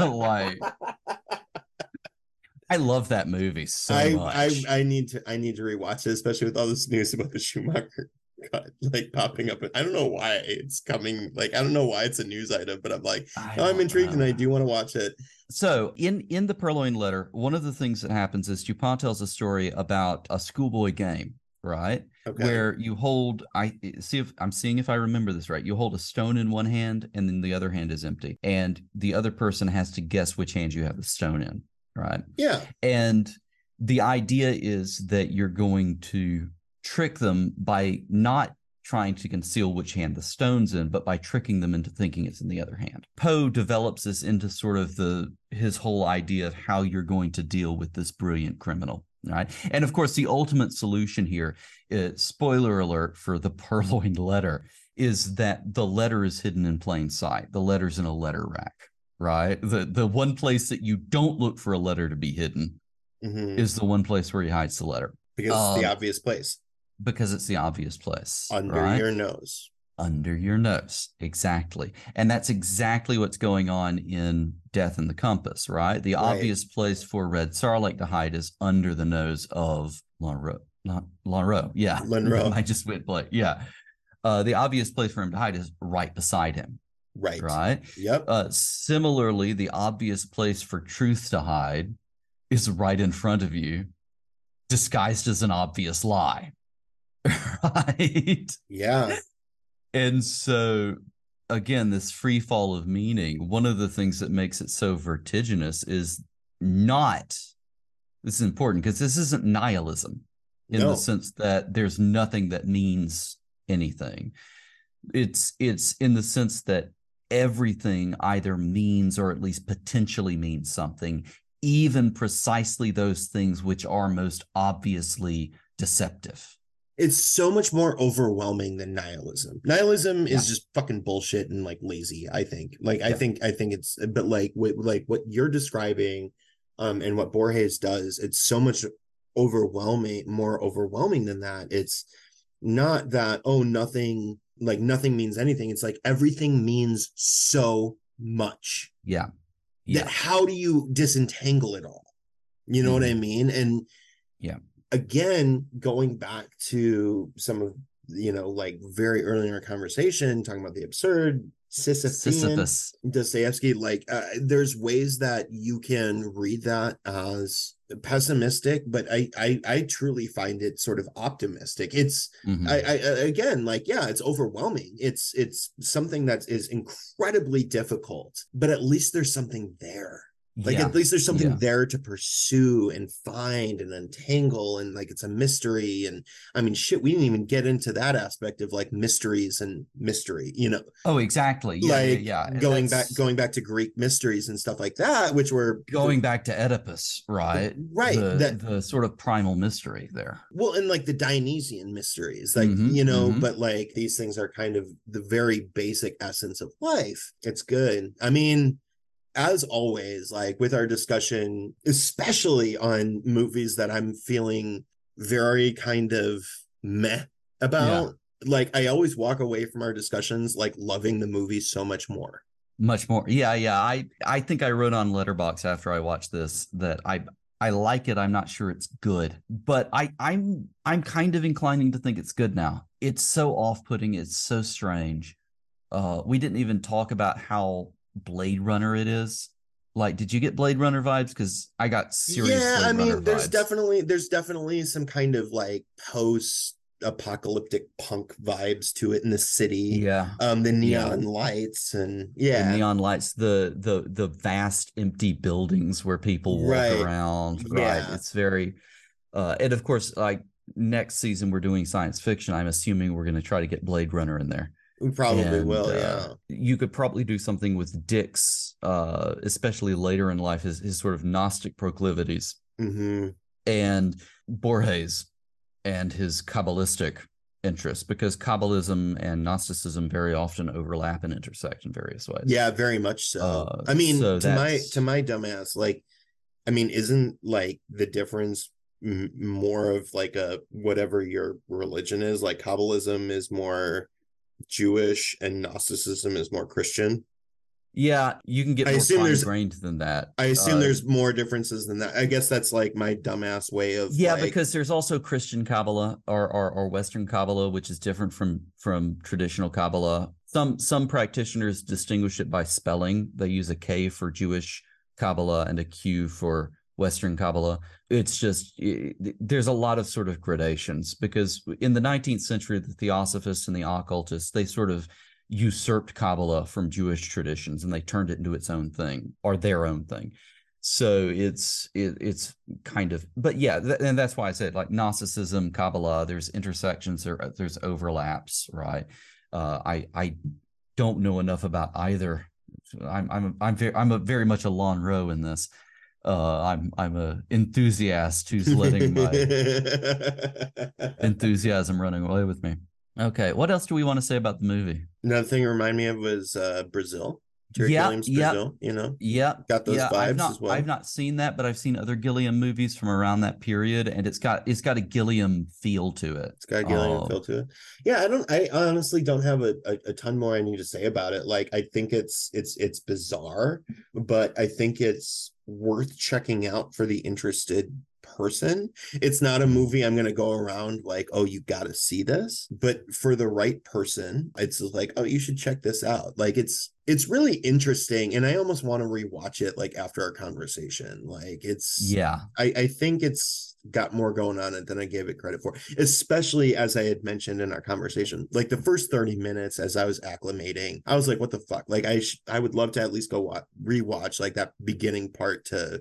Like, I love that movie so I, much. I, I need to I need to rewatch it, especially with all this news about the Schumacher cut, like popping up. I don't know why it's coming. Like I don't know why it's a news item, but I'm like, oh, I'm intrigued know. and I do want to watch it. So in, in the Purloined Letter, one of the things that happens is Dupin tells a story about a schoolboy game, right? Okay. Where you hold, I see if I'm seeing if I remember this right. You hold a stone in one hand and then the other hand is empty. And the other person has to guess which hand you have the stone in, right? Yeah. And the idea is that you're going to trick them by not trying to conceal which hand the stone's in, but by tricking them into thinking it's in the other hand. Poe develops this into sort of the his whole idea of how you're going to deal with this brilliant criminal, right? And of course, the ultimate solution here, is, spoiler alert for The Purloined Letter, is that the letter is hidden in plain sight. The letter's in a letter rack, right? The, the one place that you don't look for a letter to be hidden mm-hmm. is the one place where he hides the letter. Because um, it's the obvious place. Because it's the obvious place. Under right? your nose. Under your nose. Exactly. And that's exactly what's going on in Death in the Compass, right? The right. obvious place for Red Scharlach to hide is under the nose of Lönnrot. Lönnrot. Yeah. Lönnrot. I just went blank. Yeah. Uh, the obvious place for him to hide is right beside him. Right. Right? Yep. Uh, similarly, the obvious place for truth to hide is right in front of you, disguised as an obvious lie. Right. Yeah. And so, again, this free fall of meaning, one of the things that makes it so vertiginous is not, this is important because this isn't nihilism in no. the sense that there's nothing that means anything. It's it's in the sense that everything either means or at least potentially means something, even precisely those things which are most obviously deceptive. It's so much more overwhelming than nihilism. Nihilism yeah. is just fucking bullshit and like lazy, I think. Like yeah. I think I think it's but like what like what you're describing um and what Borges does, it's so much overwhelming more overwhelming than that. It's not that oh nothing like nothing means anything. It's like everything means so much. Yeah. yeah. That how do you disentangle it all? You know mm. what I mean? And yeah. Again, going back to some of, you know, like very early in our conversation, talking about the absurd Sisyphean Dostoevsky. Like uh, there's ways that you can read that as pessimistic, but I I, I truly find it sort of optimistic. It's mm-hmm. I, I again like yeah, it's overwhelming. It's it's something that is incredibly difficult, but at least there's something there. Like yeah. at least there's something yeah. there to pursue and find and untangle, and like it's a mystery. And I mean, shit, we didn't even get into that aspect of like mysteries and mystery, you know? Oh, exactly. Yeah, like yeah, yeah. going back, going back to Greek mysteries and stuff like that, which were going back to Oedipus, right? Right. The, that, the sort of primal mystery there. Well, and like the Dionysian mysteries, like mm-hmm, you know, mm-hmm. but like these things are kind of the very basic essence of life. It's good. I mean. As always, like with our discussion, especially on movies that I'm feeling very kind of meh about, yeah. like I always walk away from our discussions like loving the movie so much more. Much more. Yeah, yeah. I, I think I wrote on Letterboxd after I watched this that I I like it. I'm not sure it's good, but I, I'm I'm kind of inclining to think it's good now. It's so off-putting. It's so strange. Uh, we didn't even talk about how Blade Runner it is. Like, did you get Blade Runner vibes? Because I got serious yeah Blade I mean Runner there's vibes. definitely there's definitely some kind of like post apocalyptic punk vibes to it in the city. Yeah um the neon yeah. lights and yeah the neon lights the the the vast empty buildings where people walk right. around right yeah. It's very uh and of course, like, next season we're doing science fiction. I'm assuming we're going to try to get Blade Runner in there. We probably and, will, yeah. Uh, you could probably do something with Dick's, uh, especially later in life, his, his sort of Gnostic proclivities. Mm-hmm. And Borges and his Kabbalistic interests, because Kabbalism and Gnosticism very often overlap and intersect in various ways. Yeah, very much so. Uh, I mean, so to my to my dumbass, like, I mean, isn't like the difference m- more of like a whatever your religion is? Like Kabbalism is more Jewish and Gnosticism is more Christian. Yeah, you can get more fine-grained than that. I assume uh, there's more differences than that. I guess that's like my dumbass way of yeah, like, because there's also Christian Kabbalah or, or or Western Kabbalah, which is different from from traditional Kabbalah. Some some practitioners distinguish it by spelling. They use a K for Jewish Kabbalah and a Q for Western Kabbalah. It's just it, there's a lot of sort of gradations, because in the nineteenth century, the theosophists and the occultists, they sort of usurped Kabbalah from Jewish traditions and they turned it into its own thing or their own thing. So it's it, it's kind of but yeah, th- and that's why I said like Gnosticism, Kabbalah, there's intersections, there there's overlaps, right? Uh, I I don't know enough about either. I'm I'm I'm very I'm a very much a Lönnrot in this. Uh, I'm I'm a enthusiast who's letting my enthusiasm running away with me. Okay, what else do we want to say about the movie? Another thing it reminded me of was uh, Brazil. Terry yep, Gilliam's Brazil, yep, you know? Yeah. Got those yep. vibes I've not, as well. I've not seen that, but I've seen other Gilliam movies from around that period, and it's got it's got a Gilliam feel to it. It's got a Gilliam um, feel to it. Yeah, I don't I honestly don't have a, a, a ton more I need to say about it. Like, I think it's it's it's bizarre, but I think it's worth checking out for the interested person. It's not a movie I'm going to go around like, oh, you got to see this, but for the right person, it's like, oh, you should check this out. Like, it's it's really interesting, and I almost want to rewatch it like after our conversation. Like, it's yeah I, I think it's got more going on it than I gave it credit for, especially as I had mentioned in our conversation, like the first thirty minutes as I was acclimating, I was like, what the fuck? Like, I sh- I would love to at least go watch, rewatch like that beginning part to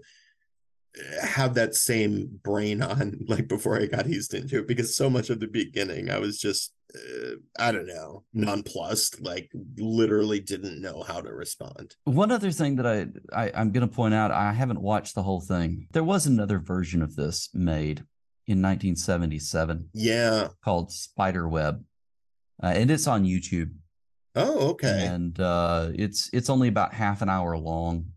have that same brain on like before I got used into it, because so much of the beginning I was just uh, I don't know nonplussed, like literally didn't know how to respond. One other thing that I, I I'm gonna point out, I haven't watched the whole thing. There was another version of this made in nineteen seventy-seven yeah called Spiderweb, uh, and it's on YouTube. Oh, okay. And uh it's it's only about half an hour long.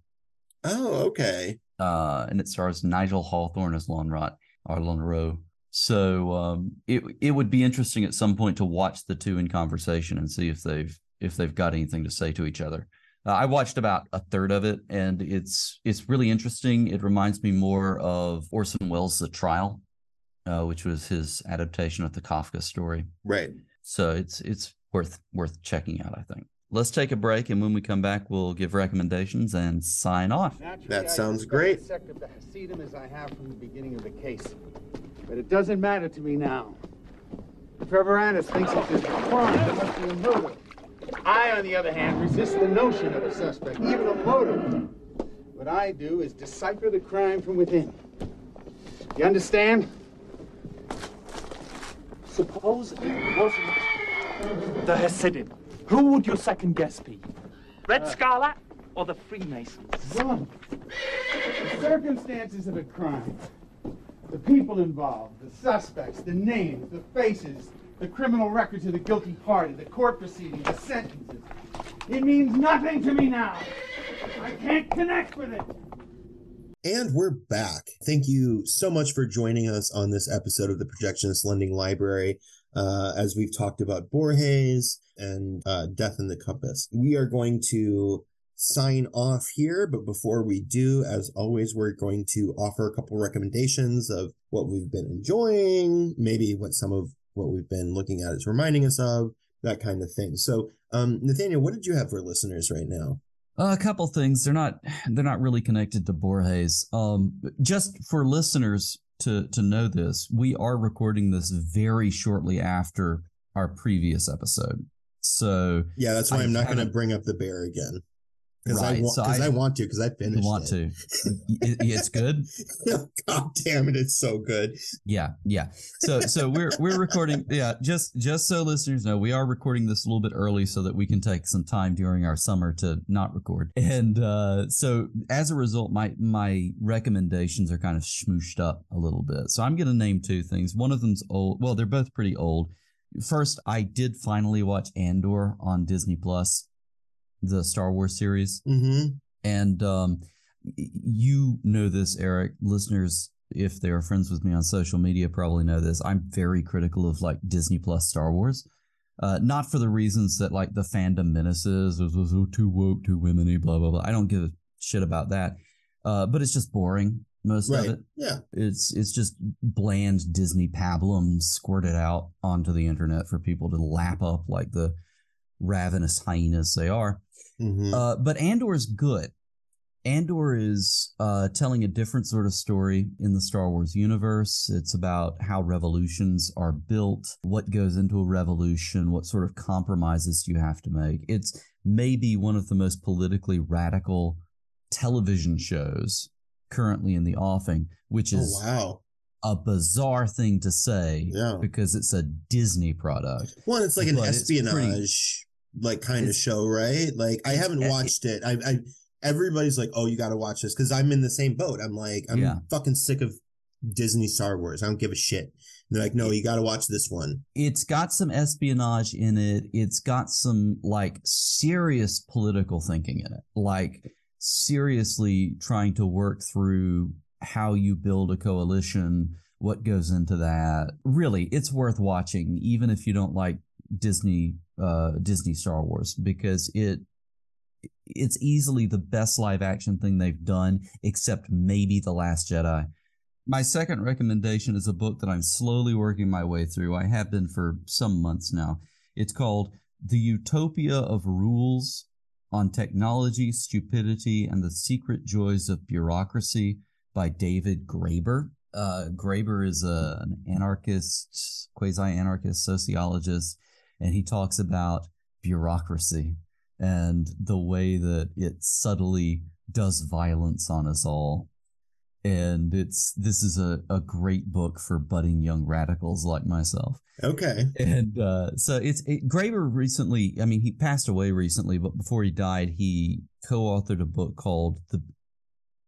Oh, okay. Uh, and it stars Nigel Hawthorne as Lönnrot or Lönnrot. So um, it it would be interesting at some point to watch the two in conversation and see if they've if they've got anything to say to each other. Uh, I watched about a third of it, and it's it's really interesting. It reminds me more of Orson Welles' The Trial, uh, which was his adaptation of the Kafka story. Right. So it's it's worth worth checking out, I think. Let's take a break, and when we come back, we'll give recommendations and sign off. Naturally, that sounds great. Sect of the Hasidim as I have from the beginning of the case, but it doesn't matter to me now. Trevor Annis thinks it's just a crime. It must be a murder. I, on the other hand, resist the notion of a suspect, even a motive. What I do is decipher the crime from within. You understand? Suppose it wasn't the Hasidim. Who would your second guess be? Red uh, Scharlach or the Freemasons? Well, the circumstances of a crime, the people involved, the suspects, the names, the faces, the criminal records of the guilty party, the court proceedings, the sentences. It means nothing to me now. I can't connect with it. And we're back. Thank you so much for joining us on this episode of the Projectionist Lending Library. Uh, as we've talked about Borges and uh, Death in the Compass, we are going to sign off here. But before we do, as always, we're going to offer a couple recommendations of what we've been enjoying, maybe what some of what we've been looking at is reminding us of, that kind of thing. So, um, Nathaniel, what did you have for listeners right now? Uh, a couple things. They're not they're not really connected to Borges. Um, just for listeners to to know this, we are recording this very shortly after our previous episode. So yeah, that's why I I'm not going to bring up the bear again. Because right, I, wa- so I, I want to, because I finished want it. Want to. it, it's good? Oh, God damn it, it's so good. Yeah, yeah. So so we're we're recording, yeah, just, just so listeners know, we are recording this a little bit early so that we can take some time during our summer to not record. And uh, so as a result, my, my recommendations are kind of smooshed up a little bit. So I'm going to name two things. One of them's old. Well, they're both pretty old. First, I did finally watch Andor on Disney Plus, the Star Wars series. Mm-hmm. And um, you know this, Eric. Listeners, if they are friends with me on social media, probably know this. I'm very critical of like Disney Plus Star Wars. Uh, not for the reasons that like the fandom menaces, was, was, oh, too woke, too women-y, blah, blah, blah. I don't give a shit about that. Uh, but it's just boring, most right. of it. Yeah. It's, it's just bland Disney pablum squirted out onto the internet for people to lap up like the ravenous hyenas they are. Mm-hmm. Uh, but Andor is good. Andor is uh, telling a different sort of story in the Star Wars universe. It's about how revolutions are built, what goes into a revolution, what sort of compromises you have to make. It's maybe one of the most politically radical television shows currently in the offing, which is oh, wow. a bizarre thing to say yeah. because it's a Disney product. Well, it's like but an espionage like kind of show, right? Like I haven't watched it. I, I everybody's like, oh, you got to watch this because I'm in the same boat. I'm like, I'm yeah. fucking sick of Disney Star Wars. I don't give a shit. And they're like, no, you got to watch this one. It's got some espionage in it. It's got some like serious political thinking in it, like seriously trying to work through how you build a coalition, what goes into that. Really, it's worth watching, even if you don't like Disney uh Disney Star Wars, because it it's easily the best live action thing they've done, except maybe The Last Jedi. My second recommendation is a book that I'm slowly working my way through. I have been for some months now. It's called The Utopia of Rules on Technology, Stupidity, and the Secret Joys of Bureaucracy by David Graeber. Uh, Graeber is a, an anarchist, quasi-anarchist sociologist, and he talks about bureaucracy and the way that it subtly does violence on us all. And it's this is a, a great book for budding young radicals like myself. Okay. And uh, so it's it, Graeber recently, I mean, he passed away recently, but before he died, he co-authored a book called The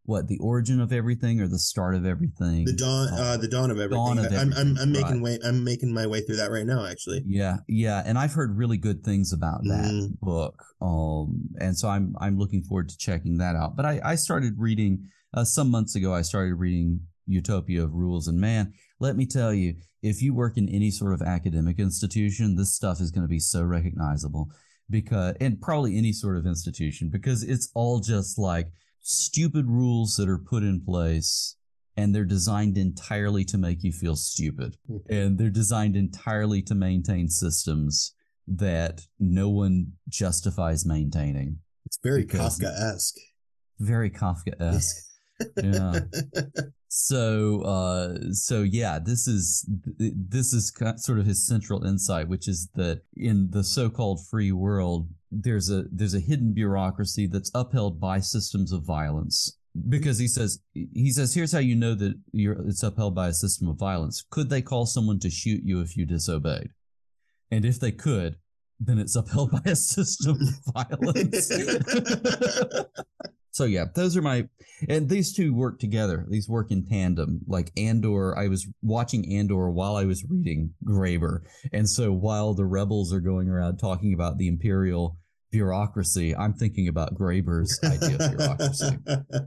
What, The Origin of Everything or The Start of Everything? The Dawn, uh, the dawn of Everything. Dawn of everything. I'm, I'm, I'm making right. way, I'm making my way through that right now, actually. Yeah, yeah, and I've heard really good things about that mm. book, um, and so I'm, I'm looking forward to checking that out. But I, I started reading uh, some months ago. I started reading Utopia of Rules, and man, let me tell you, if you work in any sort of academic institution, this stuff is going to be so recognizable, because and probably any sort of institution, because it's all just like stupid rules that are put in place, and they're designed entirely to make you feel stupid, and they're designed entirely to maintain systems that no one justifies maintaining. It's very Kafka-esque. Very Kafka-esque. Yeah. So, uh, so yeah, this is this is sort of his central insight, which is that in the so-called free world, there's a there's a hidden bureaucracy that's upheld by systems of violence. Because he says he says here's how you know that you're it's upheld by a system of violence. Could they call someone to shoot you if you disobeyed? And if they could, then it's upheld by a system of violence. So yeah, those are my, and these two work together. These work in tandem. Like Andor, I was watching Andor while I was reading Graeber. And so while the rebels are going around talking about the imperial bureaucracy, I'm thinking about Graeber's idea of bureaucracy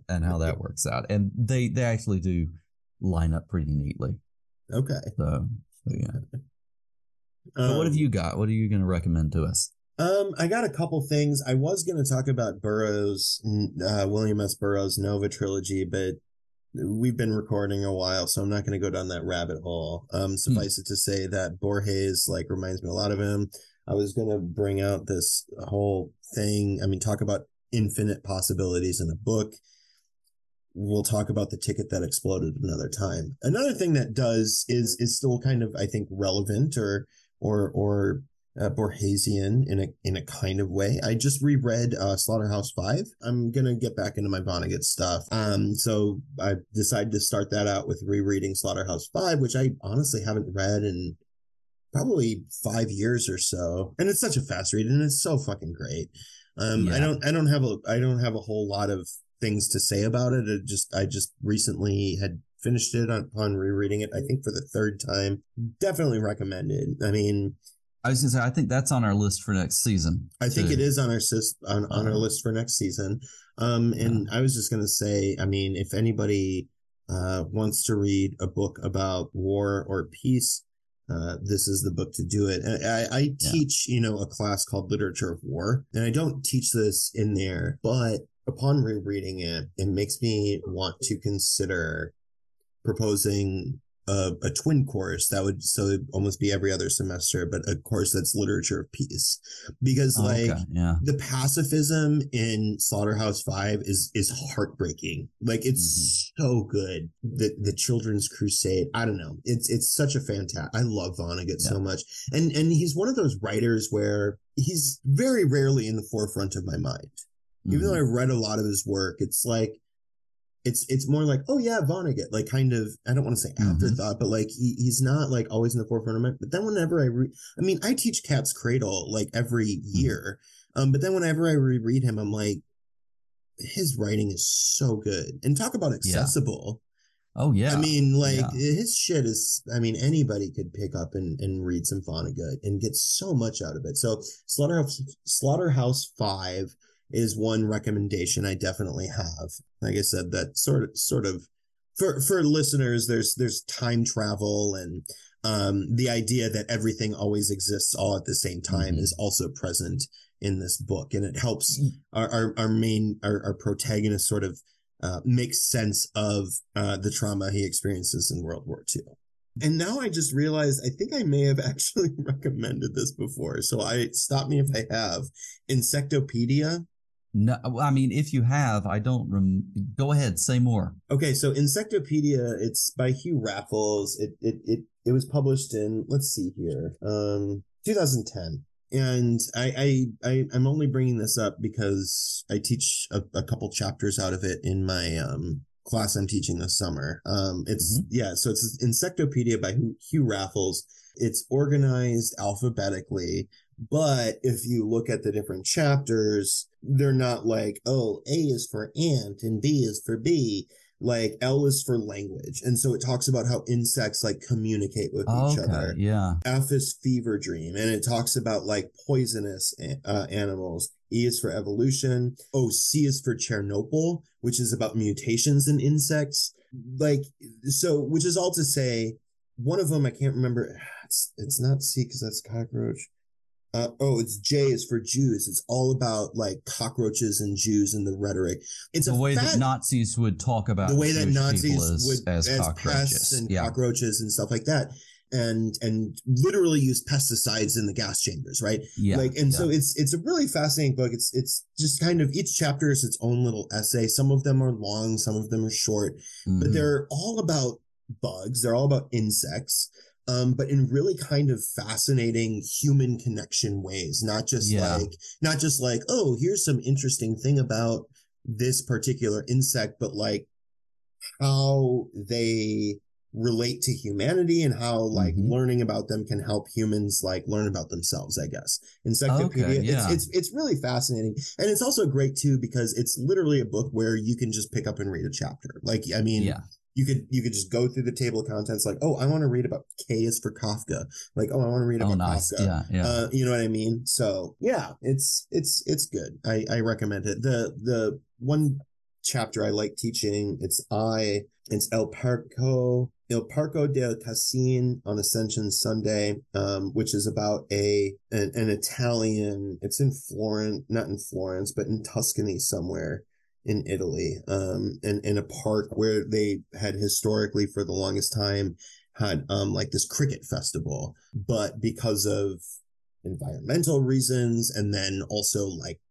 and how that works out. And they, they actually do line up pretty neatly. Okay. So, so yeah. Um, so what have you got? What are you going to recommend to us? Um, I got a couple things. I was going to talk about Burroughs, uh, William S. Burroughs' Nova trilogy, but we've been recording a while, so I'm not going to go down that rabbit hole. Um, suffice mm. it to say that Borges like reminds me a lot of him. I was going to bring out this whole thing. I mean, talk about infinite possibilities in a book. We'll talk about The Ticket That Exploded another time. Another thing that does is is still kind of, I think, relevant or or or. Uh, Borgesian in a in a kind of way. I just reread uh, Slaughterhouse-Five. I'm gonna get back into my Vonnegut stuff. Um, so I decided to start that out with rereading Slaughterhouse-Five, which I honestly haven't read in probably five years or so. And it's such a fast read, and it's so fucking great. Um, yeah. I don't I don't have a I don't have a whole lot of things to say about it. It just I just recently had finished it upon rereading it. I think for the third time. Definitely recommended. I mean. I was going to say, I think that's on our list for next season. I too. think it is on our on, on our list for next season. Um, and yeah. I was just going to say, I mean, if anybody uh, wants to read a book about war or peace, uh, this is the book to do it. And I, I teach, yeah. you know, a class called Literature of War, and I don't teach this in there, but upon rereading it, it makes me want to consider proposing A, a twin course that would so it'd almost be every other semester, but a course that's literature of peace, because oh, like okay. yeah. the pacifism in Slaughterhouse-Five is is heartbreaking. Like it's mm-hmm. so good. The the Children's Crusade. I don't know. It's it's such a fantastic. I love Vonnegut yeah. so much, and and he's one of those writers where he's very rarely in the forefront of my mind, mm-hmm. even though I read a lot of his work. It's like. It's it's more like, oh, yeah, Vonnegut, like kind of, I don't want to say afterthought, mm-hmm. but like he, he's not like always in the forefront of my, but then whenever I read, I mean, I teach Cat's Cradle like every year, um, but then whenever I reread him, I'm like, his writing is so good. And talk about accessible. Yeah. Oh, yeah. I mean, like yeah. his shit is, I mean, anybody could pick up and, and read some Vonnegut and get so much out of it. So Slaughterhouse, Slaughterhouse Five is one recommendation I definitely have. Like I said, that sort of sort of for for listeners, there's there's time travel and um, the idea that everything always exists all at the same time mm-hmm. is also present in this book, and it helps our our, our main our, our protagonist sort of uh, make sense of uh, the trauma he experiences in World War Two. And now I just realized I think I may have actually recommended this before, so I stop me if I have. Insectopedia. No, I mean, if you have, I don't rem- go ahead, say more. Okay, so Insectopedia, it's by Hugh Raffles. It it it it was published in, let's see here, um, twenty ten. And I, I I I'm only bringing this up because I teach a, a couple chapters out of it in my um class I'm teaching this summer. Um, it's mm-hmm. yeah, so it's Insectopedia by Hugh Raffles. It's organized alphabetically. But if you look at the different chapters, they're not like, oh, A is for ant and B is for bee. Like L is for language. And so it talks about how insects like communicate with oh, each okay. other. Yeah. F is fever dream. And it talks about like poisonous uh, animals. E is for evolution. Oh, C is for Chernobyl, which is about mutations in insects. Like, so, which is all to say, one of them, I can't remember. It's, it's not C because that's cockroach. Uh, oh, it's J is for Jews. It's all about like cockroaches and Jews and the rhetoric. It's the a way fat, that Nazis would talk about the way Jewish that Nazis would as, as cockroaches. pests and yeah. cockroaches and stuff like that. and and literally use pesticides in the gas chambers, right? Yeah. Like, and yeah. so it's it's a really fascinating book. It's it's just kind of, each chapter is its own little essay. Some of them are long, some of them are short, mm-hmm. but they're all about bugs. They're all about insects, um, but in really kind of fascinating human connection ways. Not just yeah. like not just like oh, here's some interesting thing about this particular insect, but like how they relate to humanity and how like mm-hmm. learning about them can help humans like learn about themselves, I guess. Insectopedia. Okay, yeah. it's, it's it's really fascinating. And it's also great too because it's literally a book where you can just pick up and read a chapter. Like, I mean, yeah. you could you could just go through the table of contents like, oh, I want to read about K is for Kafka. Like, oh, I want to read about oh, nice. Kafka. Yeah, yeah. Uh, you know what I mean? So yeah, it's it's it's good. I, I recommend it. The the one chapter I like teaching, it's I it's El Parco Il Parco del Cassin on Ascension Sunday, um, which is about a an, an Italian, it's in Florence, not in Florence, but in Tuscany somewhere in Italy, um, and in a park where they had historically for the longest time had um like this cricket festival, but because of environmental reasons and then also like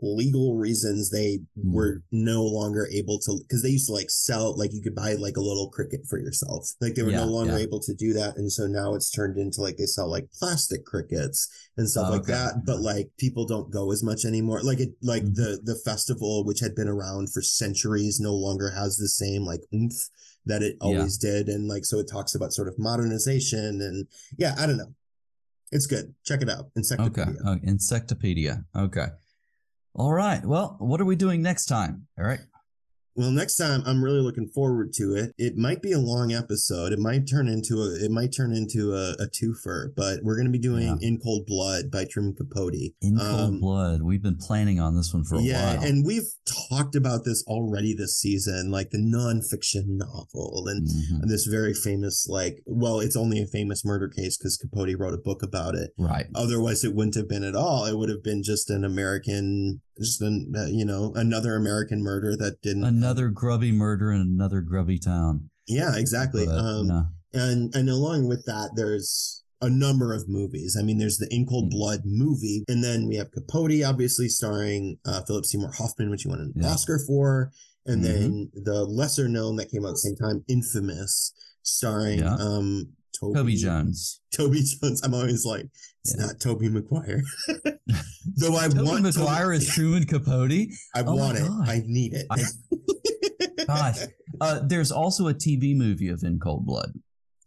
legal reasons, they were no longer able to, because they used to like sell, like you could buy like a little cricket for yourself, like they were yeah, no longer yeah. able to do that, and so now it's turned into like they sell like plastic crickets and stuff oh, like okay. that, but like people don't go as much anymore, like it like mm-hmm. the the festival, which had been around for centuries, no longer has the same like oomph that it always yeah. did, and like so it talks about sort of modernization and yeah I don't know, it's good, check it out. Insectopedia. Okay. Oh, Insectopedia. Okay. All right. Well, what are we doing next time, Eric? Well, next time I'm really looking forward to it. It might be a long episode. It might turn into a it might turn into a, a twofer, but we're going to be doing yeah. In Cold Blood by Truman Capote. In um, Cold Blood. We've been planning on this one for a yeah, while. Yeah, and we've talked about this already this season, like the nonfiction novel and mm-hmm. this very famous, like, well, it's only a famous murder case because Capote wrote a book about it. Right. Otherwise, it wouldn't have been at all. It would have been just an American, just an, uh, you know, another American murder that didn't. Another Another grubby murder in another grubby town. Yeah, exactly. But, um, no. And and along with that, there's a number of movies. I mean, there's the In Cold Blood movie, and then we have Capote, obviously starring uh, Philip Seymour Hoffman, which he won an yeah. Oscar for, and mm-hmm. then the lesser known that came out at the same time, Infamous, starring yeah. um, Toby, Toby Jones. Toby Jones. I'm always like, it's yeah. not Toby Maguire. Though I Toby want Maguire Toby- is Truman Capote. I oh want it. God. I need it. I- Gosh, uh, there's also a T V movie of In Cold Blood.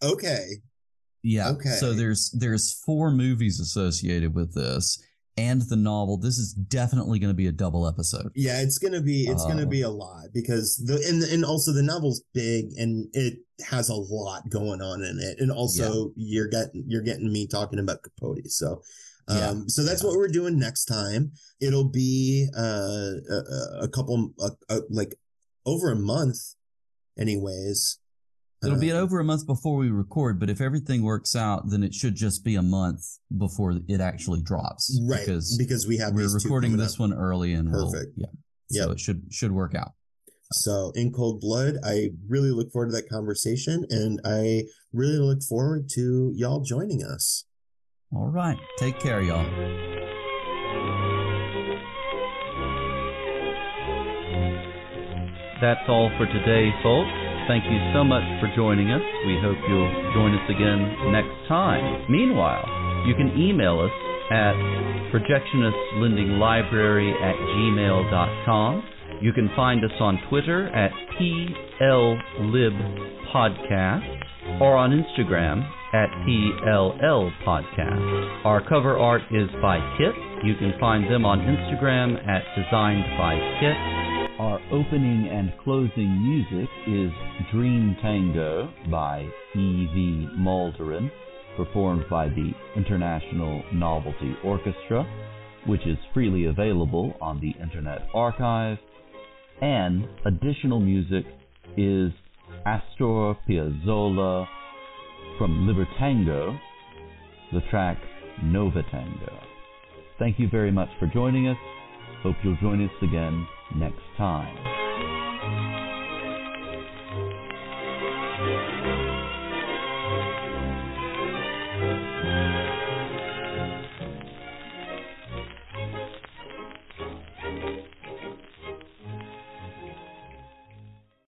Okay. Yeah. Okay. So there's there's four movies associated with this and the novel. This is definitely going to be a double episode. Yeah, it's going to be it's uh, going to be a lot because the and and also the novel's big and it has a lot going on in it, and also yeah. you're getting you're getting me talking about Capote, so. Yeah, um, so that's yeah. what we're doing next time. It'll be uh, a, a couple, a, a, like over a month anyways. It'll uh, be over a month before we record, but if everything works out, then it should just be a month before it actually drops. Right, because, because we have we're recording this up. one early and perfect. We'll, yeah, yep. So it should should work out. So In Cold Blood, I really look forward to that conversation, and I really look forward to y'all joining us. All right. Take care, y'all. That's all for today, folks. Thank you so much for joining us. We hope you'll join us again next time. Meanwhile, you can email us at projectionistlendinglibrary at gmail dot com. You can find us on Twitter at P L Lib Podcast or on Instagram at P L L Podcast. Our cover art is by Kit. You can find them on Instagram at Designed by Kit. Our opening and closing music is Dream Tango by E V Mulderin, performed by the International Novelty Orchestra, which is freely available on the Internet Archive. And additional music is Astor Piazzolla from Libertango, the track Nova Tango. Thank you very much for joining us. Hope you'll join us again next time.